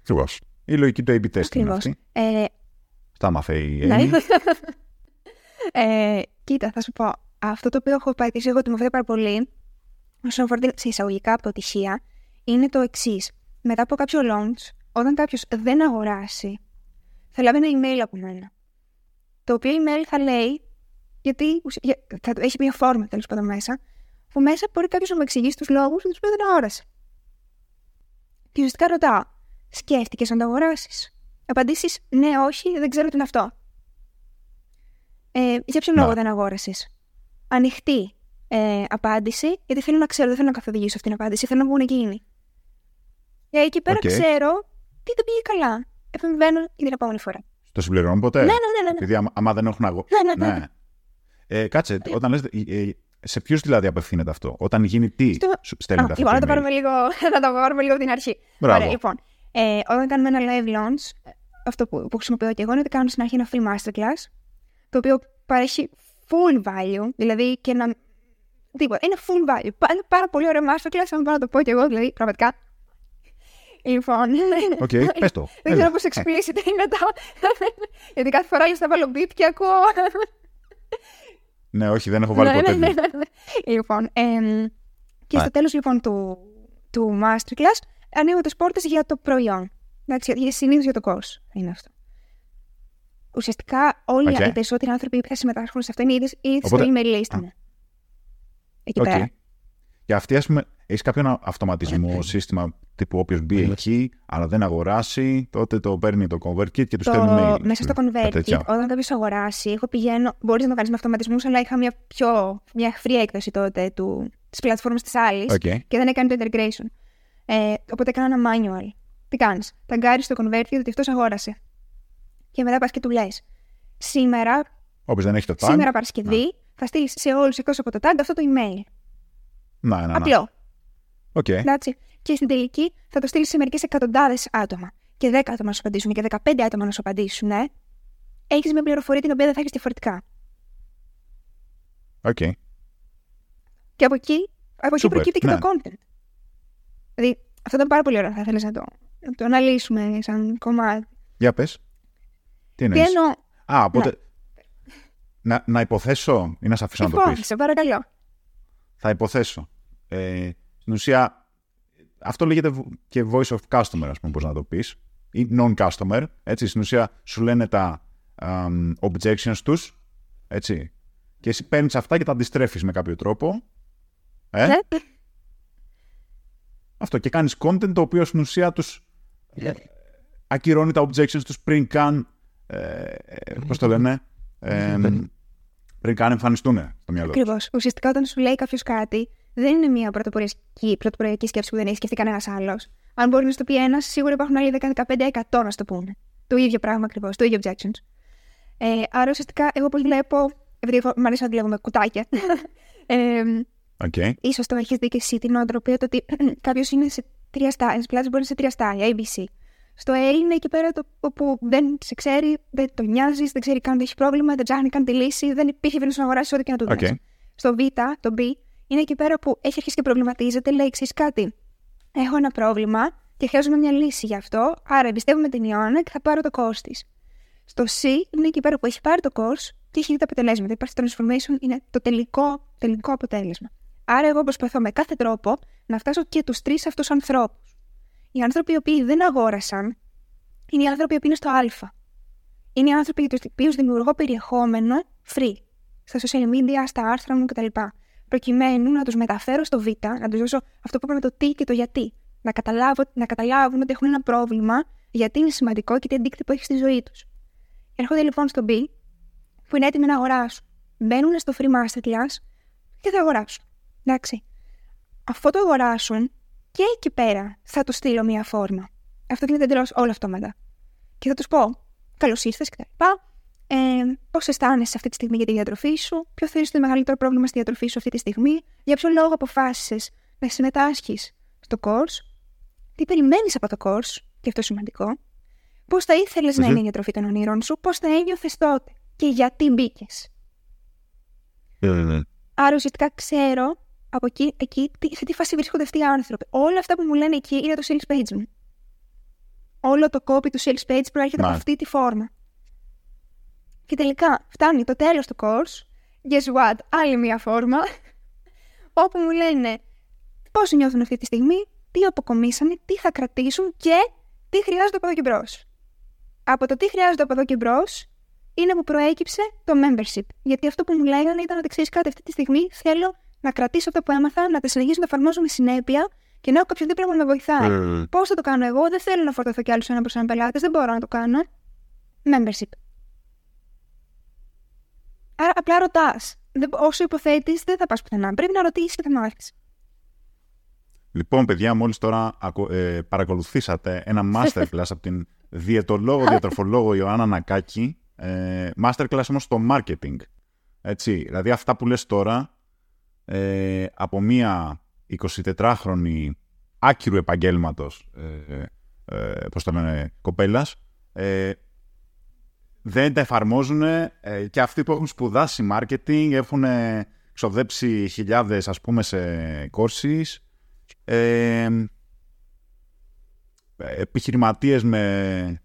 Ακριβώς. Η λογική του A/B test είναι αυτή. Αυτά μάθε η Amy. Κοίτα, θα σου πω. Αυτό το οποίο έχω πατήσει εγώ ότι μου φέρει πάρα πολύ, όσον αφορά σε εισαγωγικά αποτυχία, είναι το εξής. Μετά από κάποιο launch, όταν κάποιος δεν αγοράσει, θα λάβει ένα email από μένα. Το οποίο email θα λέει, γιατί θα έχει μια φόρμα τέλος πάντων μέσα, που μέσα μπορεί κάποιος να μου εξηγήσει τους λόγους για τους οποίους δεν αγόρασε. Και ουσιαστικά ρωτάω, σκέφτηκες να το αγοράσεις? Απαντήσεις, ναι, όχι, δεν ξέρω τι είναι αυτό. Για ποιο λόγο δεν αγόρασες? Ανοιχτή απάντηση, γιατί θέλω να ξέρω, δεν θέλω να καθοδηγήσω αυτήν την απάντηση, θέλω να βγουν εκείνοι. Και εκεί πέρα ξέρω τι δεν πήγε καλά. Επεμβαίνω για την επόμενη φορά. Το συμπληρώνω ποτέ? Ναι. Επειδή άμα δεν έχουν αγόραση. Ναι. Κάτσε, όταν λες. Σε ποιους δηλαδή απευθύνεται αυτό? Όταν γίνει τι σου στέλνεται αυτό? Λοιπόν, να το πάρουμε λίγο από την αρχή. Ωραία, λοιπόν. Όταν κάνουμε ένα live launch, αυτό που χρησιμοποιώ και εγώ είναι ότι κάνω στην αρχή ένα free masterclass, το οποίο παρέχει full value, δηλαδή και ένα. Τίποτα. Είναι full value. Πάρα πολύ ωραίο masterclass, αν μπορώ να το πω και εγώ, δηλαδή πραγματικά. Λοιπόν. Οκ, πες το. Δεν ξέρω πώς explicit είναι μετά. Γιατί κάθε φορά λες να βάλω beep και ακούω. Ναι, όχι, δεν έχω βάλει ποτέ. Ναι. Λοιπόν, και στο τέλος λοιπόν του masterclass ανοίγω τις πόρτες για το προϊόν. Εντάξει, συνήθως για το course είναι αυτό. Ουσιαστικά όλοι οι περισσότεροι άνθρωποι που θα συμμετάσχουν σε αυτό είναι ήδη στο email list μου. Εκεί πέρα. Για αυτή, ας πούμε, έχεις κάποιον αυτοματισμό, σύστημα τύπου όποιος μπει εκεί, αλλά δεν αγοράσει, τότε το παίρνει το ConvertKit και του στέλνει mail. Μέσα στο ConvertKit, όταν κάποιος αγοράσει, εγώ πηγαίνω. Μπορείς να το κάνεις με αυτοματισμούς, αλλά είχα μια πιο εχθρή έκδοση τότε της πλατφόρμας της άλλης και δεν έκανε το integration. Οπότε έκανα ένα manual. Τι κάνεις? Ταγκάρεις το ConvertKit ότι αυτός αγόρασε. Και μετά πας και του λες. Σήμερα, όποιος δεν έχει το tag, σήμερα Παρασκευή, θα στείλεις σε όλους εκτός από το tag αυτό το email. Να. Απλό. Εντάξει. Και στην τελική θα το στείλεις σε μερικές εκατοντάδες άτομα. Και 10 άτομα να σου απαντήσουν και 15 άτομα να σου απαντήσουν, ναι. Έχεις μια πληροφορία την οποία δεν θα έχεις διαφορετικά. Και από εκεί, προκύπτει και το content. Δηλαδή, αυτό ήταν πάρα πολύ ωραίο. Θα ήθελες να το αναλύσουμε σαν κομμάτι. Για πες. Τι εννοείς? Να υποθέσω ή να σε αφήσω να το πεις? Υπόθεσε, παρακαλώ. Θα υποθέσω. Στην ουσία, αυτό λέγεται και voice of customer, ας πούμε, πώς να το πεις, ή non-customer, έτσι. Στην ουσία, σου λένε τα objections τους, έτσι. Και εσύ παίρνεις αυτά και τα αντιστρέφεις με κάποιο τρόπο. Αυτό. Και κάνεις content το οποίο στην ουσία τους ακυρώνει τα objections τους πριν καν, πώς το λένε, πριν καν εμφανιστούν στο μυαλό. Ακριβώς. Ουσιαστικά, όταν σου λέει κάποιος κάτι, δεν είναι μια πρωτοποριακή σκέψη που δεν έχει σκεφτεί κανένας άλλος. Αν μπορεί να σου το πει ένας, σίγουρα υπάρχουν άλλοι 15-100 να σου το πούνε. Το ίδιο πράγμα ακριβώς, το ίδιο objections. Άρα, ουσιαστικά, εγώ πώς βλέπω. Επειδή μου αρέσει να δουλεύω με κουτάκια. Ίσως το έχεις δει και εσύ την νοοτροπία το ότι κάποιος είναι σε τρία στάδια. Ένας πελάτης μπορεί να είναι σε 3 στάδια, ABC. Στο A είναι εκεί πέρα όπου δεν σε ξέρει, δεν τον νοιάζει, δεν ξέρει καν ότι έχει πρόβλημα, δεν ψάχνει καν τη λύση, δεν υπήρχε βέλος να αγοράσει ό,τι και να του δώσει. Στο Β, το B, είναι εκεί πέρα που έχει αρχίσει και προβληματίζεται, λέει εξής κάτι. Έχω ένα πρόβλημα και χρειάζομαι μια λύση γι' αυτό, άρα εμπιστεύομαι την Ιωάννα και θα πάρω το course της. Στο C είναι εκεί πέρα που έχει πάρει το course και έχει δει τα αποτελέσματα. Υπάρχει transformation, είναι το τελικό αποτέλεσμα. Άρα, εγώ προσπαθώ με κάθε τρόπο να φτάσω και τους 3 αυτούς ανθρώπους. Οι άνθρωποι οι οποίοι δεν αγόρασαν είναι οι άνθρωποι που είναι στο Α. Είναι οι άνθρωποι για τους οποίους δημιουργώ περιεχόμενο free. Στα social media, στα άρθρα μου κτλ. Προκειμένου να τους μεταφέρω στο Β, να τους δώσω αυτό που είπαμε το τι και το γιατί. Να καταλάβουν ότι έχουν ένα πρόβλημα, γιατί είναι σημαντικό και τι αντίκτυπο έχει στη ζωή τους. Έρχονται λοιπόν στο Β, που είναι έτοιμοι να αγοράσουν. Μπαίνουν στο free masterclass και θα αγοράσουν. Εντάξει. Αφού το αγοράσουν. Και εκεί πέρα θα του στείλω μία φόρμα. Αυτό γίνεται εντελώς όλο αυτόματα. Και θα του πω: καλώς ήρθες κτλ. Πώς αισθάνεσαι αυτή τη στιγμή για τη διατροφή σου, ποιο θεωρείς το μεγαλύτερο πρόβλημα στη διατροφή σου αυτή τη στιγμή, για ποιο λόγο αποφάσισες να συμμετάσχεις στο course, τι περιμένεις από το course, και αυτό σημαντικό, πώς θα ήθελες να είναι η διατροφή των ονείρων σου, πώς θα ένιωθες τότε και γιατί μπήκες. Άρα ουσιαστικά ξέρω. Από εκεί, σε τι φάση βρίσκονται αυτοί οι άνθρωποι. Όλα αυτά που μου λένε εκεί είναι το sales page μου. Όλο το copy του sales page προέρχεται από αυτή τη φόρμα. Και τελικά φτάνει το τέλος του course. Guess what? Άλλη μια φόρμα. Όπου μου λένε πώς νιώθουν αυτή τη στιγμή, τι αποκομίσανε, τι θα κρατήσουν και τι χρειάζονται από εδώ και μπρος. Από το τι χρειάζονται από εδώ και μπρος είναι που προέκυψε το membership. Γιατί αυτό που μου λέγανε ήταν ότι ξέρεις κάτι, αυτή τη στιγμή θέλω να κρατήσω αυτά που έμαθα, να τα συνεχίσω να τα εφαρμόζω με συνέπεια και να έχω κάποιον δίπλα που να με βοηθάει. Πώς θα το κάνω εγώ, δεν θέλω να φορτωθώ κι άλλους έναν προς έναν πελάτες, δεν μπορώ να το κάνω. Membership. Άρα απλά ρωτάς. Όσο υποθέτεις, δεν θα πας πουθενά. Πρέπει να ρωτήσεις και θα μάθεις. Λοιπόν, παιδιά, μόλις τώρα παρακολουθήσατε ένα masterclass από την διαιτολόγο-διατροφολόγο Ιωάννα Νακάκη. Masterclass όμως στο marketing. Έτσι, δηλαδή αυτά που λες τώρα από μία 24χρονη άκυρου επαγγέλματος πώς το λένε, κοπέλας, δεν τα εφαρμόζουν και αυτοί που έχουν σπουδάσει marketing έχουν ξοδέψει χιλιάδες, ας πούμε, σε courses. Επιχειρηματίες με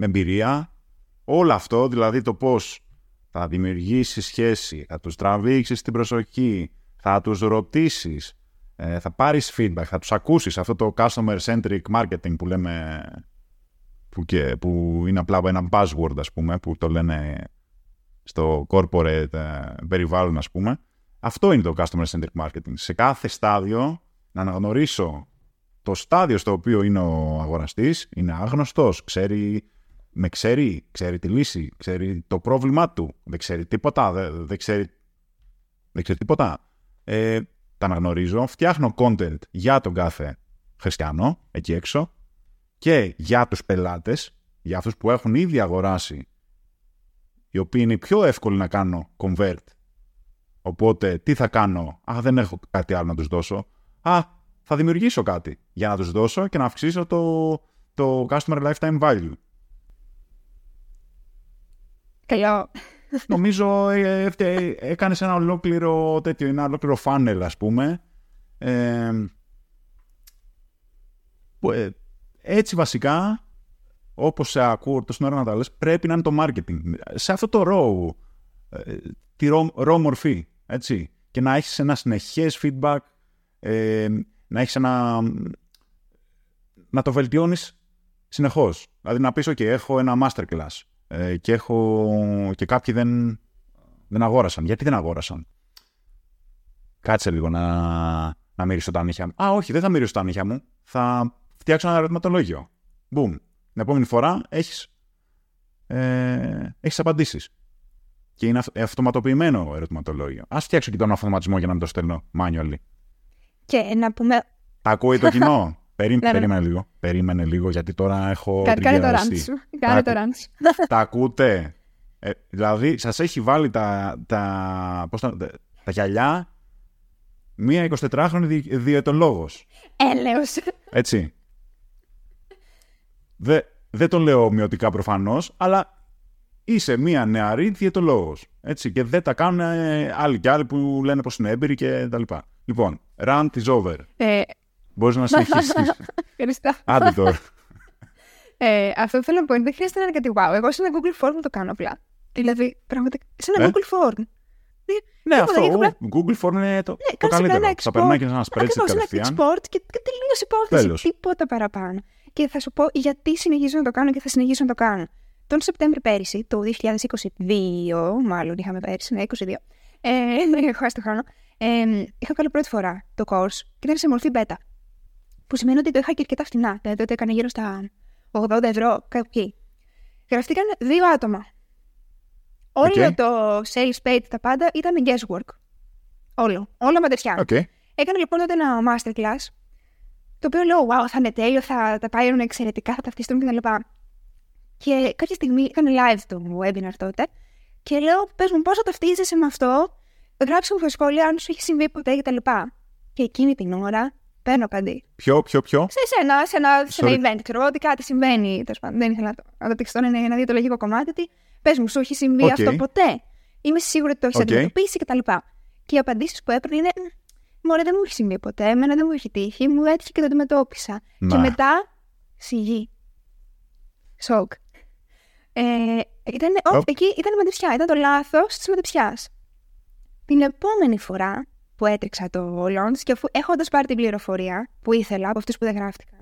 εμπειρία. Όλο αυτό, δηλαδή το πώς θα δημιουργήσεις σχέση, θα τους τραβήξεις την προσοχή, θα τους ρωτήσεις, θα πάρεις feedback, θα τους ακούσεις. Αυτό το customer-centric marketing που λέμε, που είναι απλά ένα buzzword, ας πούμε, που το λένε στο corporate περιβάλλον, ας πούμε. Αυτό είναι το customer-centric marketing. Σε κάθε στάδιο να αναγνωρίσω το στάδιο στο οποίο είναι ο αγοραστής, είναι άγνωστος, ξέρει τη λύση, ξέρει το πρόβλημά του, δεν ξέρει τίποτα, τα αναγνωρίζω, φτιάχνω content για τον κάθε χριστιανό εκεί έξω και για τους πελάτες, για αυτούς που έχουν ήδη αγοράσει, οι οποίοι είναι πιο εύκολοι να κάνω convert. Οπότε τι θα κάνω, δεν έχω κάτι άλλο να τους δώσω, θα δημιουργήσω κάτι για να τους δώσω και να αυξήσω το customer lifetime value. Καλό. Νομίζω έκανες ένα ολόκληρο τέτοιο, ένα ολόκληρο funnel, ας πούμε. Έτσι βασικά, όπως σε ακούω το σύνορα να τα λες, πρέπει να είναι το marketing. Σε αυτό το raw, τη raw μορφή, έτσι. Και να έχεις ένα συνεχές feedback, να έχεις να το βελτιώνεις συνεχώς. Δηλαδή να πεις, OK, έχω ένα masterclass και κάποιοι δεν αγόρασαν. Γιατί δεν αγόρασαν? Κάτσε λίγο να μυρίσω τα νύχια μου. Όχι, δεν θα μυρίσω τα νύχια μου. Θα φτιάξω ένα ερωτηματολόγιο. Μπούμ. Την επόμενη φορά έχεις απαντήσεις. Και είναι αυτοματοποιημένο ερωτηματολόγιο. Ας φτιάξω και τον αυτοματισμό για να μην το στέλνω manually. Και να πούμε... Τα ακούει το κοινό. Περίμενε λίγο, γιατί τώρα έχω τριγελαστεί. Κάνε το ραντς. Τα ακούτε. Δηλαδή, σας έχει βάλει τα γυαλιά μία 24χρονη διαιτολόγος. Έλεος. Έτσι. Δεν το λέω ομοιωτικά προφανώς, αλλά είσαι μία νεαρή διαιτολόγος. Έτσι, και δεν τα κάνουν άλλοι κι άλλοι που λένε πως είναι έμπειροι και τα λοιπά. Λοιπόν, rant is over. Μπορείς να συνεχίσεις. Ευχαριστώ. Άντε τώρα. Αυτό που θέλω να πω είναι δεν χρειάζεται να είναι κάτι wow. Εγώ σε ένα Google Form το κάνω απλά. Δηλαδή, πραγματικά, σε ένα Google Form. Ναι, αυτό. Google Form είναι το καλύτερο. Θα περνάει και σε ένα spreadsheet κατευθείαν. Κάνεις ένα export και τελείωσε η υπόθεση. Τίποτα παραπάνω. Και θα σου πω γιατί συνεχίζω να το κάνω και θα συνεχίσω να το κάνω. Τον Σεπτέμβρη πέρυσι, το 2022, μάλλον είχαμε πέρυσι, ναι, 22. Έχω χάσει το χρόνο. Είχα κάνει πρώτη φορά το course και ήταν σε μορφή beta. Που σημαίνει ότι το είχα και αρκετά φθηνά. Δηλαδή το έκανε γύρω στα 80 ευρώ, κάπου εκεί. Γραφτήκαν 2 άτομα. Όλο το sales page, τα πάντα ήταν guesswork. Όλο ματαιρισιά. Έκανε λοιπόν τότε ένα masterclass, το οποίο λέω: Wow, θα είναι τέλειο, θα τα πάρουν εξαιρετικά, θα ταυτιστούν κτλ. Και κάποια στιγμή έκανε live το webinar τότε και λέω: Πες μου, πόσο ταυτίζεσαι με αυτό, γράψε μου στα σχόλια αν σου έχει συμβεί ποτέ κτλ. Και εκείνη την ώρα παίρνω απαντή. Ποιο? Σε ένα event, ξέρω ότι κάτι συμβαίνει. Δεν ήθελα να το δείξω, είναι ένα διαιτολογικό κομμάτι. Πες μου, σου έχει συμβεί αυτό ποτέ? Είμαι σίγουρη ότι το έχει αντιμετωπίσει κτλ. Και οι απαντήσεις που έπαιρνε είναι: Μωρέ, δεν μου έχει συμβεί ποτέ, εμένα δεν μου έχει τύχει, μου έτυχε και το αντιμετώπισα. Και μετά, σιγή. Σοκ. Εκεί ήταν η μαντεψιά, ήταν το λάθος της μαντεψιάς. Την επόμενη φορά που έτρεξα το launch και αφού έχοντας πάρει την πληροφορία που ήθελα από αυτούς που δεν γράφτηκαν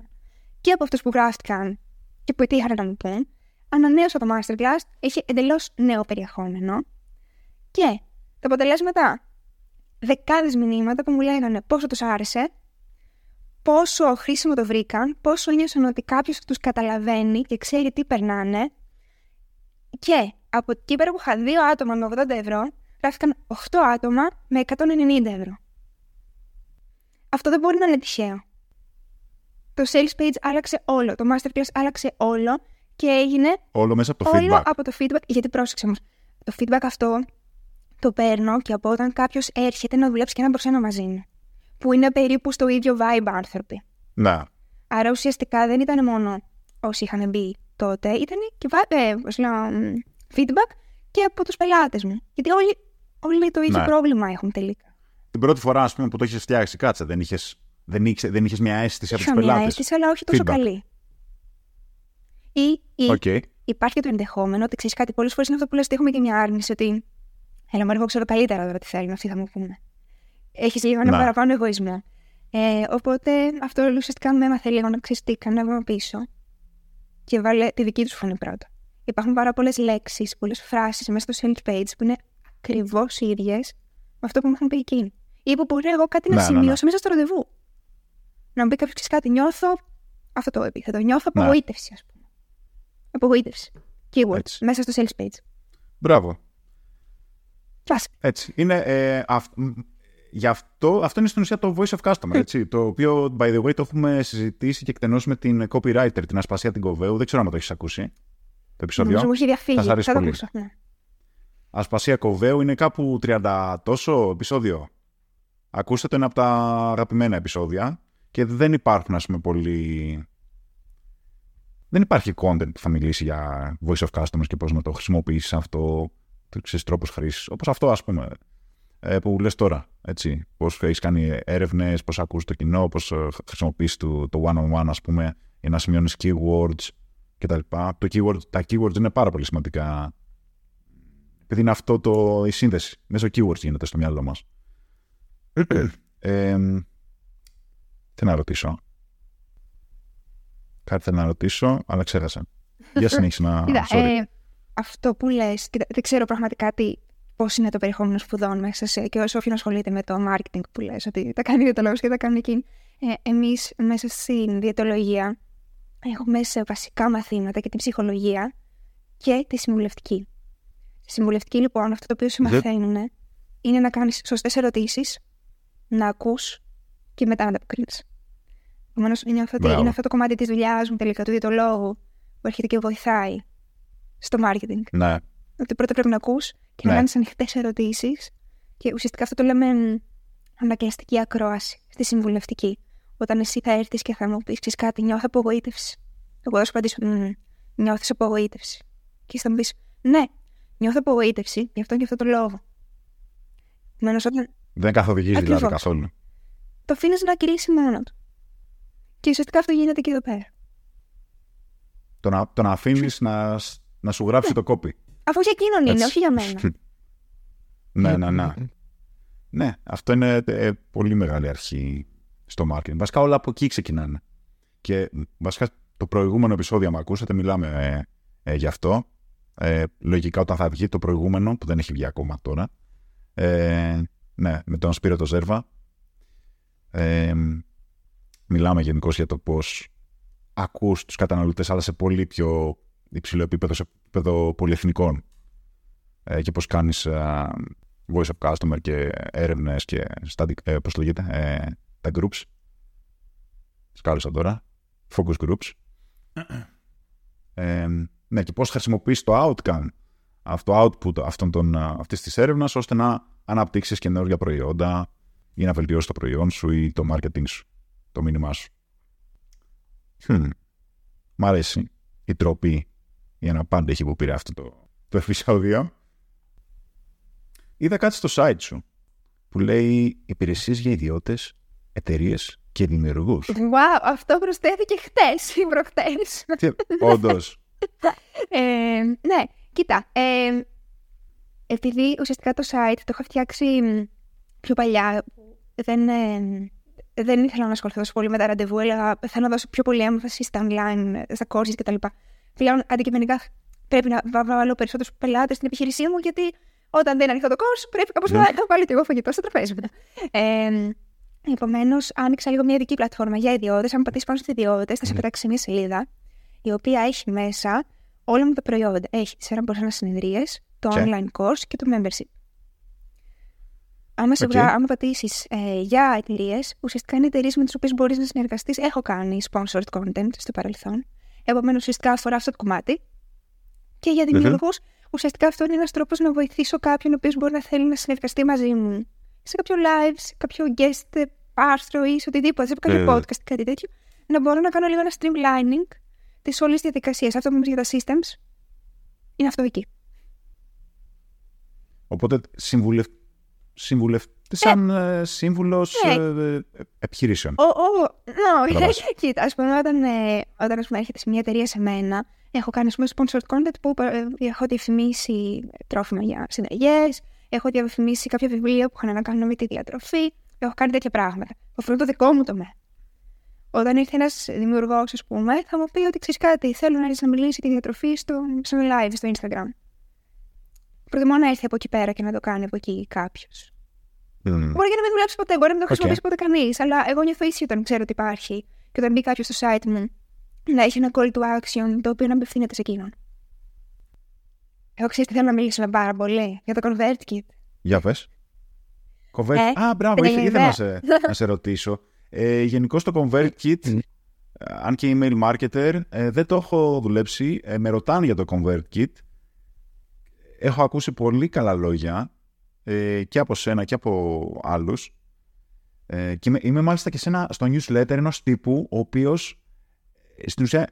και από αυτούς που γράφτηκαν και που είχαν να μου πούν, ανανέωσα το masterclass, είχε εντελώς νέο περιεχόμενο και τα αποτελέσματα, δεκάδες μηνύματα που μου λέγανε πόσο τους άρεσε, πόσο χρήσιμο το βρήκαν, πόσο ένιωσαν ότι κάποιος τους καταλαβαίνει και ξέρει τι περνάνε. Και από εκεί πέρα που είχα 2 άτομα με 80 ευρώ, γράφτηκαν 8 άτομα με 190 ευρώ. Αυτό δεν μπορεί να είναι τυχαίο. Το sales page άλλαξε όλο, το masterclass άλλαξε όλο και έγινε όλο μέσα από το feedback. Γιατί πρόσεξε όμως, το feedback αυτό το παίρνω και από όταν κάποιος έρχεται να δουλέψει και ένα προς ένα μαζί μου, που είναι περίπου στο ίδιο vibe άνθρωποι. Να. Άρα ουσιαστικά δεν ήταν μόνο όσοι είχαν μπει τότε, ήταν και feedback και από τους πελάτες μου. Γιατί όλοι το ίδιο πρόβλημα έχουν τελικά. Την πρώτη φορά, ας πούμε, που το έχεις φτιάξει, κάτσε, δεν είχες μια αίσθηση από τους πελάτες. Είχα μια αίσθηση, αλλά όχι τόσο καλή. Υπάρχει και το ενδεχόμενο ότι ξέρεις κάτι, πολλές φορές είναι αυτό που λες ότι έχουμε και μια άρνηση, ότι έλα μωρέ, εγώ ξέρω καλύτερα τώρα τι θέλουν, αυτοί θα μου πούνε. Έχεις λίγο ένα παραπάνω εγωισμό. Οπότε αυτό ουσιαστικά με έμαθε λίγο να ξέρεις τι έκανα, να βγω πίσω και βάλε τη δική τους φωνή πρώτα. Υπάρχουν πάρα πολλές λέξεις, πολλές φράσεις μέσα στο sales page που είναι ακριβώς οι ίδιες με αυτό που μου είχαν πει εκείνοι. Ή που μπορεί εγώ κάτι να σημειώσω μέσα στο ραντεβού. Να μου πει κάποιος κάτι, νιώθω αυτό το επίθετο. Νιώθω απογοήτευση, ας πούμε. Απογοήτευση. Keywords. Έτσι. Μέσα στο sales page. Μπράβο. Κλάσικα. Έτσι. Είναι. Γι' αυτό είναι στην ουσία το voice of customer, έτσι, το οποίο, by the way, το έχουμε συζητήσει και εκτενώς με την copywriter, την Ασπασία την Κοβέου. Δεν ξέρω αν το έχεις ακούσει το επεισόδιο. Νομίζω μου έχει διαφύγει, θα το ακούσω. Ναι. Ασπασία Κοβέου είναι κάπου 30 τόσο επεισόδιο. Ακούστε το, είναι από τα αγαπημένα επεισόδια και δεν υπάρχουν, ας πούμε, πολύ... Δεν υπάρχει content που θα μιλήσει για voice of customers και πώς να το χρησιμοποιήσεις αυτό, σε τρόπους χρήσης, όπως αυτό, ας πούμε, που λες τώρα, έτσι, πώς έχεις κάνει έρευνες, πώς ακούς το κοινό, πώς χρησιμοποιείς το one-on-one, ας πούμε, για να σημειώνεις keywords κτλ. Τα keywords είναι πάρα πολύ σημαντικά, επειδή είναι αυτό η σύνδεση, μέσω keywords γίνεται στο μυαλό μας. Τι να ρωτήσω. Κάτι θέλω να ρωτήσω, αλλά ξέχασα. Για συνέχισε να... Αυτό που λες, δεν ξέρω πραγματικά τι... Πώς είναι το περιεχόμενο σπουδών μέσα σε. Και όποιον ασχολείται με το marketing που λες, ότι τα κάνει διαιτολόγος και τα κάνουν εκείνοι. Εμείς μέσα στην διαιτολογία έχουμε σε βασικά μαθήματα και την ψυχολογία και τη συμβουλευτική. Στη συμβουλευτική, λοιπόν, αυτό το οποίο σου μαθαίνουν είναι να κάνεις σωστές ερωτήσεις, να ακούς και μετά να ανταποκρίνεις. Επομένως, είναι αυτό το κομμάτι της δουλειάς μου τελικά, του διαιτολόγου, που έρχεται και βοηθάει στο marketing. Ναι. Ότι πρώτα πρέπει να ακούς και να κάνεις ανοιχτές ερωτήσεις. Και ουσιαστικά αυτό το λέμε αναγκαστική ακρόαση στη συμβουλευτική. Όταν εσύ θα έρθεις και θα μου πεις κάτι, νιώθω απογοήτευση. Εγώ θα σου απαντήσω, νιώθεις απογοήτευση. Και εσύ θα μου πεις, ναι, νιώθω απογοήτευση γι' αυτόν και αυτόν τον λόγο. Μένως όταν... Δεν καθοδηγείς δηλαδή καθόλου. Το αφήνεις να κυλήσει μόνο του. Και ουσιαστικά αυτό γίνεται και εδώ πέρα. Το να αφήνεις να σου γράψει το copy. Αφού για εκείνον είναι, όχι για μένα. Ναι. Ναι, αυτό είναι πολύ μεγάλη αρχή στο marketing. Βασικά όλα από εκεί ξεκινάνε. Και βασικά το προηγούμενο επεισόδιο, αν ακούσατε, μιλάμε γι' αυτό. Λογικά όταν θα βγει το προηγούμενο, που δεν έχει βγει ακόμα τώρα. Ναι, με τον Σπύρο το Ζέρβα. Μιλάμε γενικώς για το πώς ακούς τους καταναλωτές, αλλά σε πολύ πιο υψηλό επίπεδο, σε επίπεδο πολυεθνικών, και πώς κάνεις voice of customer και έρευνες και πώς λέγεται, τα groups. Σκάλωσα τώρα. Focus groups. Ναι, και πώς χρησιμοποιείς το outcome, αυτό output αυτής της έρευνας, ώστε να αναπτύξεις καινούργια προϊόντα ή να βελτιώσεις το προϊόν σου ή το marketing σου, το μήνυμά σου. Μ' αρέσει η τροπή. Για να πάντα έχει που πήρε αυτό το επεισόδιο. Είδα κάτι στο site σου που λέει υπηρεσίες για ιδιώτες, εταιρείες και δημιουργούς. Wow, αυτό προσθέθηκε χτες ή προχτές. Όντως. Ναι, κοίτα. Επειδή ουσιαστικά το site το είχα φτιάξει πιο παλιά, δεν ήθελα να ασχοληθώ τόσο πολύ με τα ραντεβού, αλλά θέλω να δώσω πιο πολύ έμφαση στα online, στα courses κτλ. Πλέον αντικειμενικά πρέπει να βάλω περισσότερους πελάτες στην επιχείρησή μου, γιατί όταν δεν ανοιχτώ το course, πρέπει κάπως να βάλω και εγώ φαγητό στο τραπέζι μου. Επομένως, άνοιξα λίγο μια ειδική πλατφόρμα για ιδιώτες. Αν πατήσεις πάνω στους ιδιώτες, θα σε πετάξει μια σελίδα, η οποία έχει μέσα όλα μου τα προϊόντα. Έχει τις 4x1 συνεδρίες, το online course και το membership. Άμα πατήσεις για εταιρείες, ουσιαστικά είναι εταιρείες με τις οποίες μπορείς να συνεργαστείς. Έχω κάνει sponsored content στο παρελθόν. Επομένως, ουσιαστικά αφορά αυτό το κομμάτι. Και για δημιουργούς, ουσιαστικά αυτό είναι ένας τρόπος να βοηθήσω κάποιον ο οποίος μπορεί να θέλει να συνεργαστεί μαζί μου. Σε κάποιο live, σε κάποιο guest άρθρο ή σε οτιδήποτε, σε κάποιο podcast, κάτι τέτοιο. Να μπορώ να κάνω λίγο ένα streamlining της όλης διαδικασίας. Αυτό που είπες για τα systems είναι αυτό εκεί. Οπότε συμβουλευτή σαν σύμβουλος επιχειρήσεων. Κοίτα, ας πούμε, όταν έρχεται σε μια εταιρεία σε μένα, έχω κάνει sponsored content που έχω διαφημίσει τρόφιμα για συνταγές, έχω διαφημίσει κάποια βιβλία που είχαν να κάνουν με τη διατροφή, έχω κάνει τέτοια πράγματα. Αφορούν το δικό μου τομέα. Όταν ήρθε ένας δημιουργός, ας πούμε, θα μου πει ότι ξέρεις κάτι, θέλω να έρθει να μιλήσει για τη διατροφή στο live, στο Instagram. Προτιμώ να έρθει από εκεί πέρα και να το κάνει από εκεί κάποιος. Μπορεί και να μην δουλέψει ποτέ, μπορεί να μην το χρησιμοποιήσει ποτέ κανείς, αλλά εγώ νιώθω ήσυχη όταν ξέρω ότι υπάρχει και όταν μπει κάποιος στο site μου να έχει ένα call to action το οποίο να απευθύνεται σε εκείνον. Εγώ ξέρεις τι θέλω να μιλήσω πάρα πολύ για το ConvertKit. Για πες. Μπράβο, ήθελα να σε ρωτήσω. Γενικώς το ConvertKit, αν και είμαι email marketer, δεν το έχω δουλέψει. Με ρωτάνε για το ConvertKit. Έχω ακούσει πολύ καλά λόγια και από σένα και από άλλους. Και είμαι μάλιστα και στο newsletter ενός τύπου, ο οποίος στην ουσία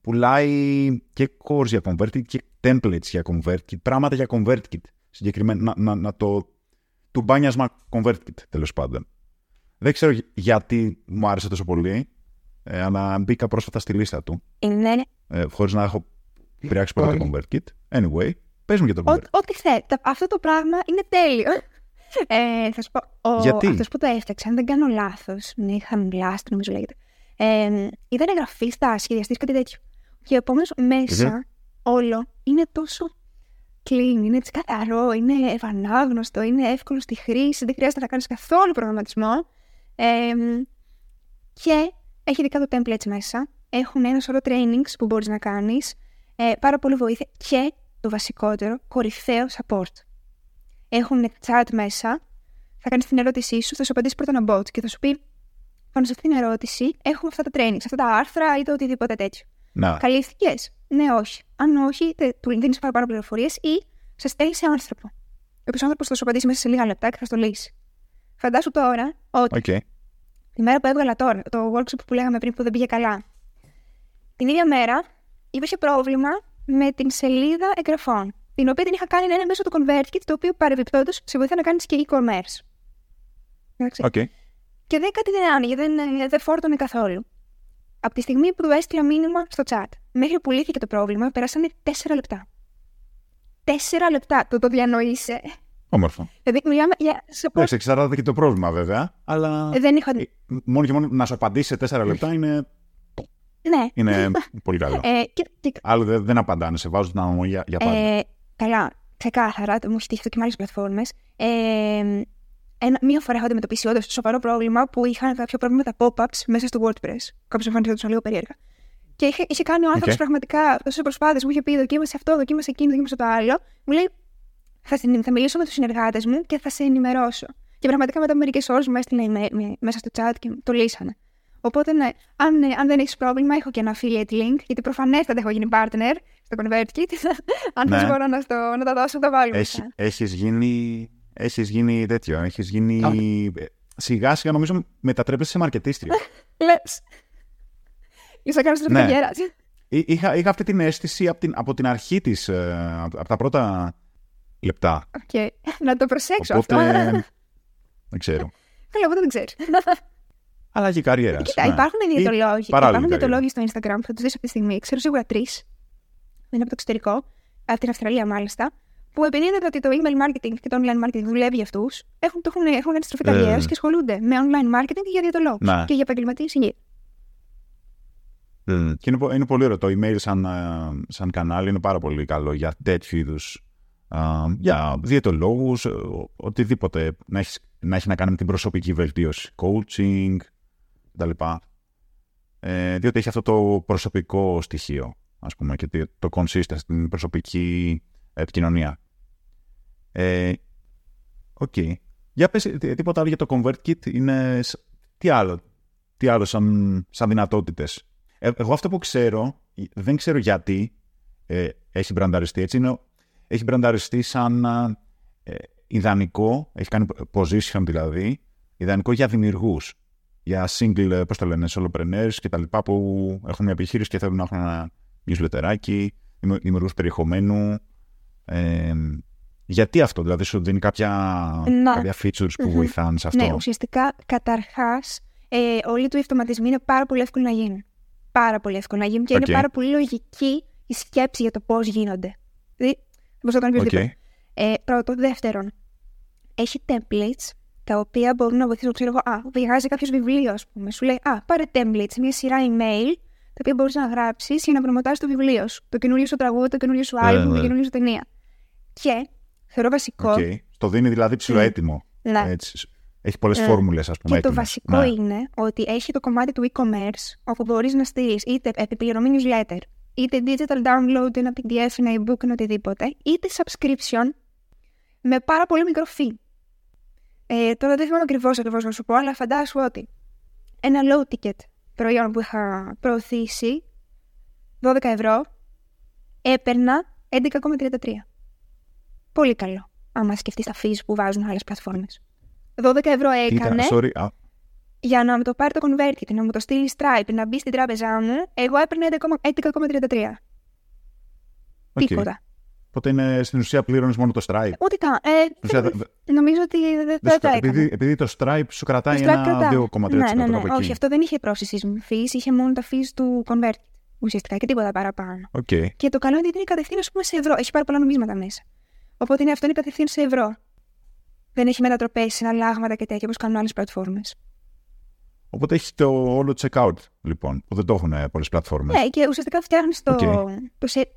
πουλάει και course για ConvertKit και templates για ConvertKit, πράγματα για ConvertKit συγκεκριμένα, να το τουμπάνιασμα ConvertKit τέλος πάντων. Δεν ξέρω γιατί μου άρεσε τόσο πολύ, αλλά μπήκα πρόσφατα στη λίστα του, χωρίς να έχω πειράξει ποτέ το ConvertKit. Anyway, πες μου για το ConvertKit. Ό,τι θέλει. Αυτό το πράγμα είναι τέλειο. Θα σου πω, αυτός που το έφτιαξε, αν δεν κάνω λάθος, είχαμε Blast, νομίζω λέγεται, ήταν εγγραφίστα, σχεδιαστής, κάτι τέτοιο. Και επομένως μέσα όλο είναι τόσο clean, είναι έτσι καθαρό, είναι ευανάγνωστο, είναι εύκολο στη χρήση, δεν χρειάζεται να κάνεις καθόλου προγραμματισμό. Και έχει δικά του templates μέσα, έχουν ένα σωρό trainings που μπορείς να κάνεις, πάρα πολύ βοήθεια και το βασικότερο, κορυφαίο support. Έχουν chat μέσα, θα κάνεις την ερώτησή σου, θα σου απαντήσει πρώτα ένα bot και θα σου πει πάνω σε αυτήν την ερώτηση έχουμε αυτά τα trainings, αυτά τα άρθρα ή το οτιδήποτε τέτοιο. Καλύφθηκες? Ναι, όχι. Αν όχι, του δίνεις παραπάνω πληροφορίες ή σε στέλνει σε άνθρωπο. Ο οποίος άνθρωπος θα σου απαντήσει μέσα σε λίγα λεπτά και θα στο λύσει. Φαντάσου τώρα ότι τη μέρα που έβγαλα τώρα, το workshop που λέγαμε πριν που δεν πήγε καλά, την ίδια μέρα υπήρχε πρόβλημα με την σελίδα εγγραφών, την οποία την είχα κάνει ένα μέσο του ConvertKit, το οποίο παρεμπιπτόντως σε βοηθά να κάνεις και e-commerce. Και δεν κάτι δεν άνοιγε, δεν φόρτωνε καθόλου. Από τη στιγμή που του έστειλα μήνυμα στο chat μέχρι που λύθηκε το πρόβλημα, περάσανε 4 λεπτά. 4 λεπτά, το διανοείσαι. Όμορφο. Δηλαδή, μιλάμε για. Εξαρτάται και το πρόβλημα, βέβαια. Αλλά. Δεν είχα. Μόνο και μόνο να σου απαντήσει σε 4 λεπτά είναι. Ναι. Είναι πολύ καλό. Άλλοι δεν απαντάνε, σε βάζουν την αναμονή για πάντα. Καλά, ξεκάθαρα. Μου έχει τύχει αυτό και με άλλες πλατφόρμες. Μία φορά έχω αντιμετωπίσει όντως σοβαρό πρόβλημα που είχαν κάποιο πρόβλημα με τα pop-ups μέσα στο WordPress. Κάποιος εμφανιζόντουσαν λίγο περίεργα. Και είχε κάνει ο άνθρωπος πραγματικά τόσες προσπάθειες, μου είχε πει: δοκίμασε αυτό, δοκίμασε εκείνο, δοκίμασε το άλλο. Μου λέει: θα μιλήσω με τους συνεργάτες μου και θα σε ενημερώσω. Και πραγματικά μετά μερικές ώρες μου έστειλε μέσα στο chat και το λύσανε. Οπότε, ναι, αν δεν έχεις πρόβλημα, έχω και ένα affiliate link, γιατί προφανέστατα έχω γίνει partner στο ConvertKit. Αν δεν μπορώ να τα δώσω, τα βάλω. Έχεις γίνει τέτοιο, έχεις γίνει... Σιγά σιγά νομίζω μετατρέπεσαι σε μαρκετίστρια. Λες. Ήσαι κάνεις την καριέρα. Είχα αυτή την αίσθηση από την αρχή της, από τα πρώτα λεπτά. Να το προσέξω αυτό. Δεν ξέρω. Καλά, οπότε δεν ξέρεις. Αλλά και η καριέρα. Κοίτα, υπάρχουν διαιτολόγοι στο Instagram που θα τους δεις αυτή τη στιγμή. Ξέρω σίγουρα 3. Είναι από το εξωτερικό, από την Αυστραλία μάλιστα. που επενδύεται ότι το email marketing και το online marketing δουλεύει για αυτούς, έχουν κάνει στροφή καριέρας και ασχολούνται με online marketing για διατολό και για επαγγελματική συγγύη. Και είναι πολύ ωραίο το email σαν κανάλι, είναι πάρα πολύ καλό για τέτοιου είδους, για διαιτολόγους, οτιδήποτε να έχει να κάνει με την προσωπική βελτίωση, coaching κτλ. Διότι έχει αυτό το προσωπικό στοιχείο, ας πούμε, και το consistency, την προσωπική επικοινωνία. Okay. Για πες τίποτα άλλο για το ConvertKit, είναι τι άλλο σαν δυνατότητες. Εγώ αυτό που ξέρω, δεν ξέρω γιατί έχει μπρανταριστεί έτσι, έχει μπρανταριστεί σαν ιδανικό, έχει κάνει position δηλαδή, ιδανικό για δημιουργούς, για single, solopreneurs και τα λοιπά, που έχουν μια επιχείρηση και θέλουν να έχουν ένα newsletterάκι, δημιουργούς περιεχομένου. Γιατί αυτό, δηλαδή σου δίνει κάποια features που βοηθάνε σε αυτό? Ναι, ουσιαστικά καταρχάς όλοι του οι αυτοματισμοί είναι πάρα πολύ εύκολο να γίνουν. Πάρα πολύ εύκολο να γίνουν και είναι πάρα πολύ λογική η σκέψη για το πώς γίνονται. Δηλαδή, πώς το κάνει ποιος πρώτο. Δεύτερον, έχει templates τα οποία μπορούν να βοηθήσουν. Ξέρω εγώ, βγάζει κάποιο βιβλίο, ας πούμε. Σου λέει, πάρε templates, μια σειρά email τα οποία μπορείς να γράψεις για να προμοτάρεις το βιβλίο σου. Το καινούριο σου τραγούδι, το καινούριο σου album, το καινούριο σου ταινία. Και θεωρώ βασικό. Το δίνει δηλαδή ψηλοέτοιμο. Έτσι. Έχει πολλές φόρμουλες, ας πούμε. Και έτοιμες. Το βασικό είναι ότι έχει το κομμάτι του e-commerce, όπου μπορείς να στείλεις είτε επιπληρωμή newsletter, είτε digital download, ένα PDF, ένα e-book, ένα οτιδήποτε, είτε subscription με πάρα πολύ μικρό fee. Τώρα δεν θυμάμαι ακριβώς να σου πω, αλλά φαντάσου ότι ένα low ticket προϊόν που είχα προωθήσει, 12 ευρώ, έπαιρνα 11,33. Πολύ καλό, άμα σκεφτείς τα fees που βάζουν άλλες πλατφόρμες. 12 ευρώ έκανε για να μου το πάρει το ConvertKit, να μου το στείλει Stripe, να μπει στην τράπεζά μου. Εγώ έπαιρνα 11,33. Τίποτα. Οπότε είναι στην ουσία πλήρωνες μόνο το Stripe. Ούτε καν. Νομίζω ότι δεν το έκανε. Επειδή το Stripe σου κρατάει ένα 2,3%. Ναι. Όχι, αυτό δεν είχε processing fees, είχε μόνο τα fees του ConvertKit ουσιαστικά και τίποτα παραπάνω. Και το καλό είναι ότι είναι κατευθείαν σε ευρώ. Έχει πάρα πολλά νομίσματα μέσα. Οπότε αυτό είναι κατευθείαν σε ευρώ. Δεν έχει μετατροπές, συναλλάγματα και τέτοια όπως κάνουν άλλες πλατφόρμες. Οπότε έχει το όλο checkout, λοιπόν, που δεν το έχουν πολλές πλατφόρμες. Ναι, και ουσιαστικά φτιάχνεις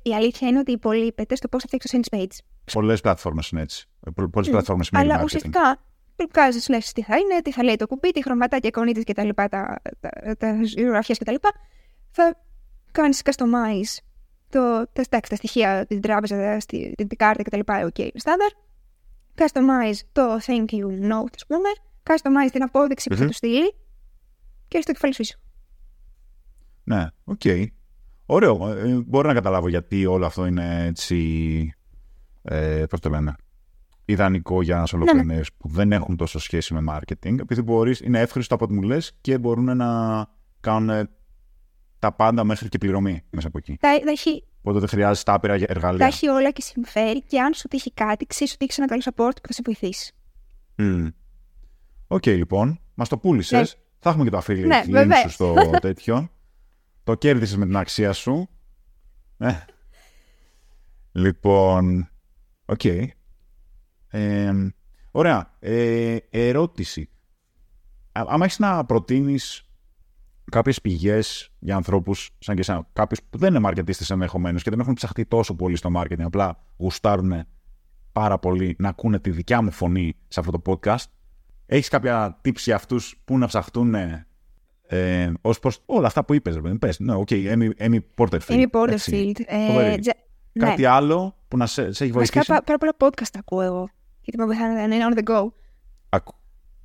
η αλήθεια είναι ότι υπολείπεται στο πώς θα φτιάξεις το sales page. Πολλές πλατφόρμες είναι έτσι. Πολλές πλατφόρμες είναι marketing. Αλλά ουσιαστικά πλουκάζεις, λες τι θα είναι, τι θα λέει το κουμπί, τι χρωματάκια, εικονίτες κτλ. Τα ζωγραφιές κτλ. Θα κάνεις customize τα στοιχεία, την τράπεζα, την κάρτα κτλ. Στάνταρ. Customize το thank you note, ας πούμε. Customize την απόδειξη που θα του στείλει και έχει το κεφάλι σου. Ναι, οκ. Ωραίο. Μπορώ να καταλάβω γιατί όλο αυτό είναι έτσι. Πώς το λένε, ιδανικό για solopreneurs που δεν έχουν τόσο σχέση με marketing. Επειδή είναι εύχριστο από ό,τι μου λες και μπορούν να κάνουν τα πάντα μέχρι και πληρωμή μέσα από εκεί. Οπότε δεν χρειάζεσαι τα άπειρα εργαλεία. Τα έχει όλα και συμφέρει, και αν σου τύχει κάτι, ξέρεις ότι έχεις ένα καλό support που θα σε βοηθήσει. Οκ, λοιπόν, μας το πούλησες. Θα έχουμε και το affiliate link σου στο τέτοιο. Το κέρδισες με την αξία σου. Λοιπόν, οκ. Ωραία. Ερώτηση. Άμα έχεις να προτείνεις κάποιες πηγές για ανθρώπους σαν και εσένα, κάποιους που δεν είναι μαρκετίστες ενδεχομένως και δεν έχουν ψαχτεί τόσο πολύ στο μάρκετινγκ, απλά γουστάρουν πάρα πολύ να ακούνε τη δικιά μου φωνή σε αυτό το podcast. Έχεις κάποια tips για αυτούς που να ψαχτούν ως προς όλα αυτά που είπες? Amy Porterfield. Κάτι άλλο που να σε έχει βοηθήσει? Πάρα πολλά podcast ακούω εγώ, γιατί με βοηθάνε on the go.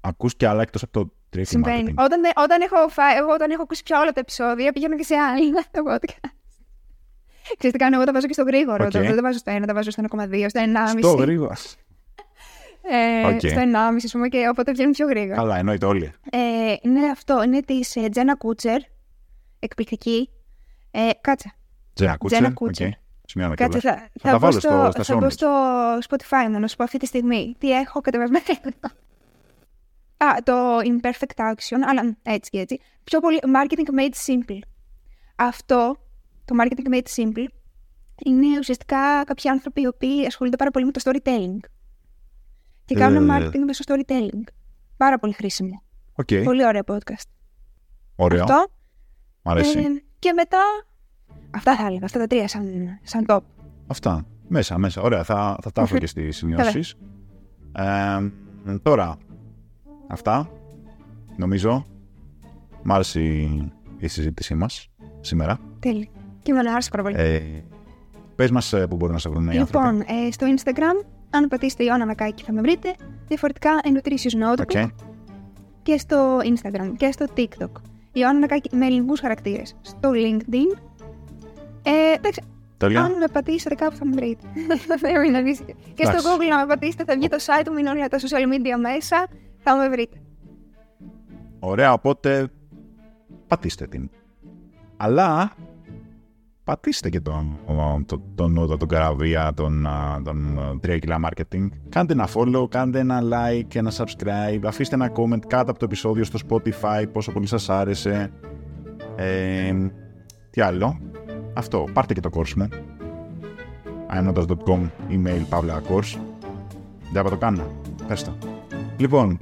Ακούς και άλλα εκτός από το 3K Marketing? Όταν έχω ακούσει πια όλα τα επεισόδια, πηγαίνω και σε άλλα το podcast. Ξέρεις τι κάνω, εγώ τα βάζω και στο γρήγορο. Δεν τα βάζω στο 1, τα βάζω στο 1,2, στο 1,5. Στο γρήγορο. Στο 1,5, ας πούμε, και οπότε βγαίνουν πιο γρήγορα. Καλά, εννοείται όλοι. Ναι, αυτό είναι της Jenna Kutcher. Εκπληκτική. Κάτσε. Jenna Kutcher. Σημειώνω κιόλας. Θα μπω στο Spotify να σου πω αυτή τη στιγμή τι έχω κατεβασμένο. Το Imperfect Action, αλλά έτσι και έτσι. Πιο πολύ Marketing Made Simple. Αυτό, το Marketing Made Simple, είναι ουσιαστικά κάποιοι άνθρωποι οι οποίοι ασχολούνται πάρα πολύ με το storytelling. Και κάνουν marketing μέσω storytelling. Πάρα πολύ χρήσιμο. Okay. Πολύ ωραίο podcast. Ωραίο. Αυτό. Μ' αρέσει. Και μετά. Αυτά θα έλεγα. Αυτά τα τρία σαν top. Αυτά. Μέσα. Ωραία. Θα τα έχω και στις σημειώσεις. Τώρα. Αυτά. Νομίζω. Μ' άρεσε η συζήτησή μας σήμερα. Τέλεια. Και με άρεσε πάρα πολύ. Πες μας που μπορούν να σε βρουν οι άνθρωποι. Λοιπόν, στο Instagram, αν πατήσετε Ιωάννα Νακάκη θα με βρείτε. Διαφορετικά, nutritious notebook. Okay. Και στο Instagram και στο TikTok. Ιωάννα Νακάκη με ελληνικούς χαρακτήρες. Στο LinkedIn. Εντάξει, αν με πατήσετε κάπου θα με βρείτε. Και στο Google να με πατήσετε θα βγει το site μου, είναι όλα τα social media μέσα. Θα με βρείτε. Ωραία, οπότε πατήστε την. Αλλά πατήστε και τον Νώτα, τον Καραβία, τον 3K Marketing. Κάντε ένα follow, κάντε ένα like, ένα subscribe. Αφήστε ένα comment κάτω από το επεισόδιο στο Spotify, πόσο πολύ σας άρεσε. Τι άλλο. Αυτό, πάρτε και το course μου. iamnontas.com, email, παύλα, course. Δεν θα το κάνω. Πες το. Λοιπόν,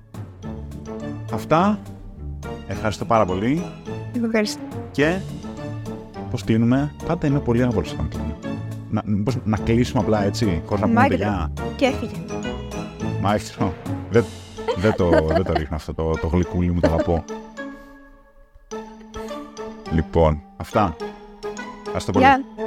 αυτά. Ευχαριστώ πάρα πολύ. Εγώ ευχαριστώ. Και πώς κλείνουμε, πάντα είμαι πολύ άβολος να κλείνω. Να κλείσουμε απλά έτσι, χωρίς να πούμε παιδιά. Και έφυγε. Μάιχτρο. Δεν το ρίχνω αυτό το γλυκούλι μου, το αγαπώ. Λοιπόν, αυτά. Ευχαριστώ πολύ. Yeah.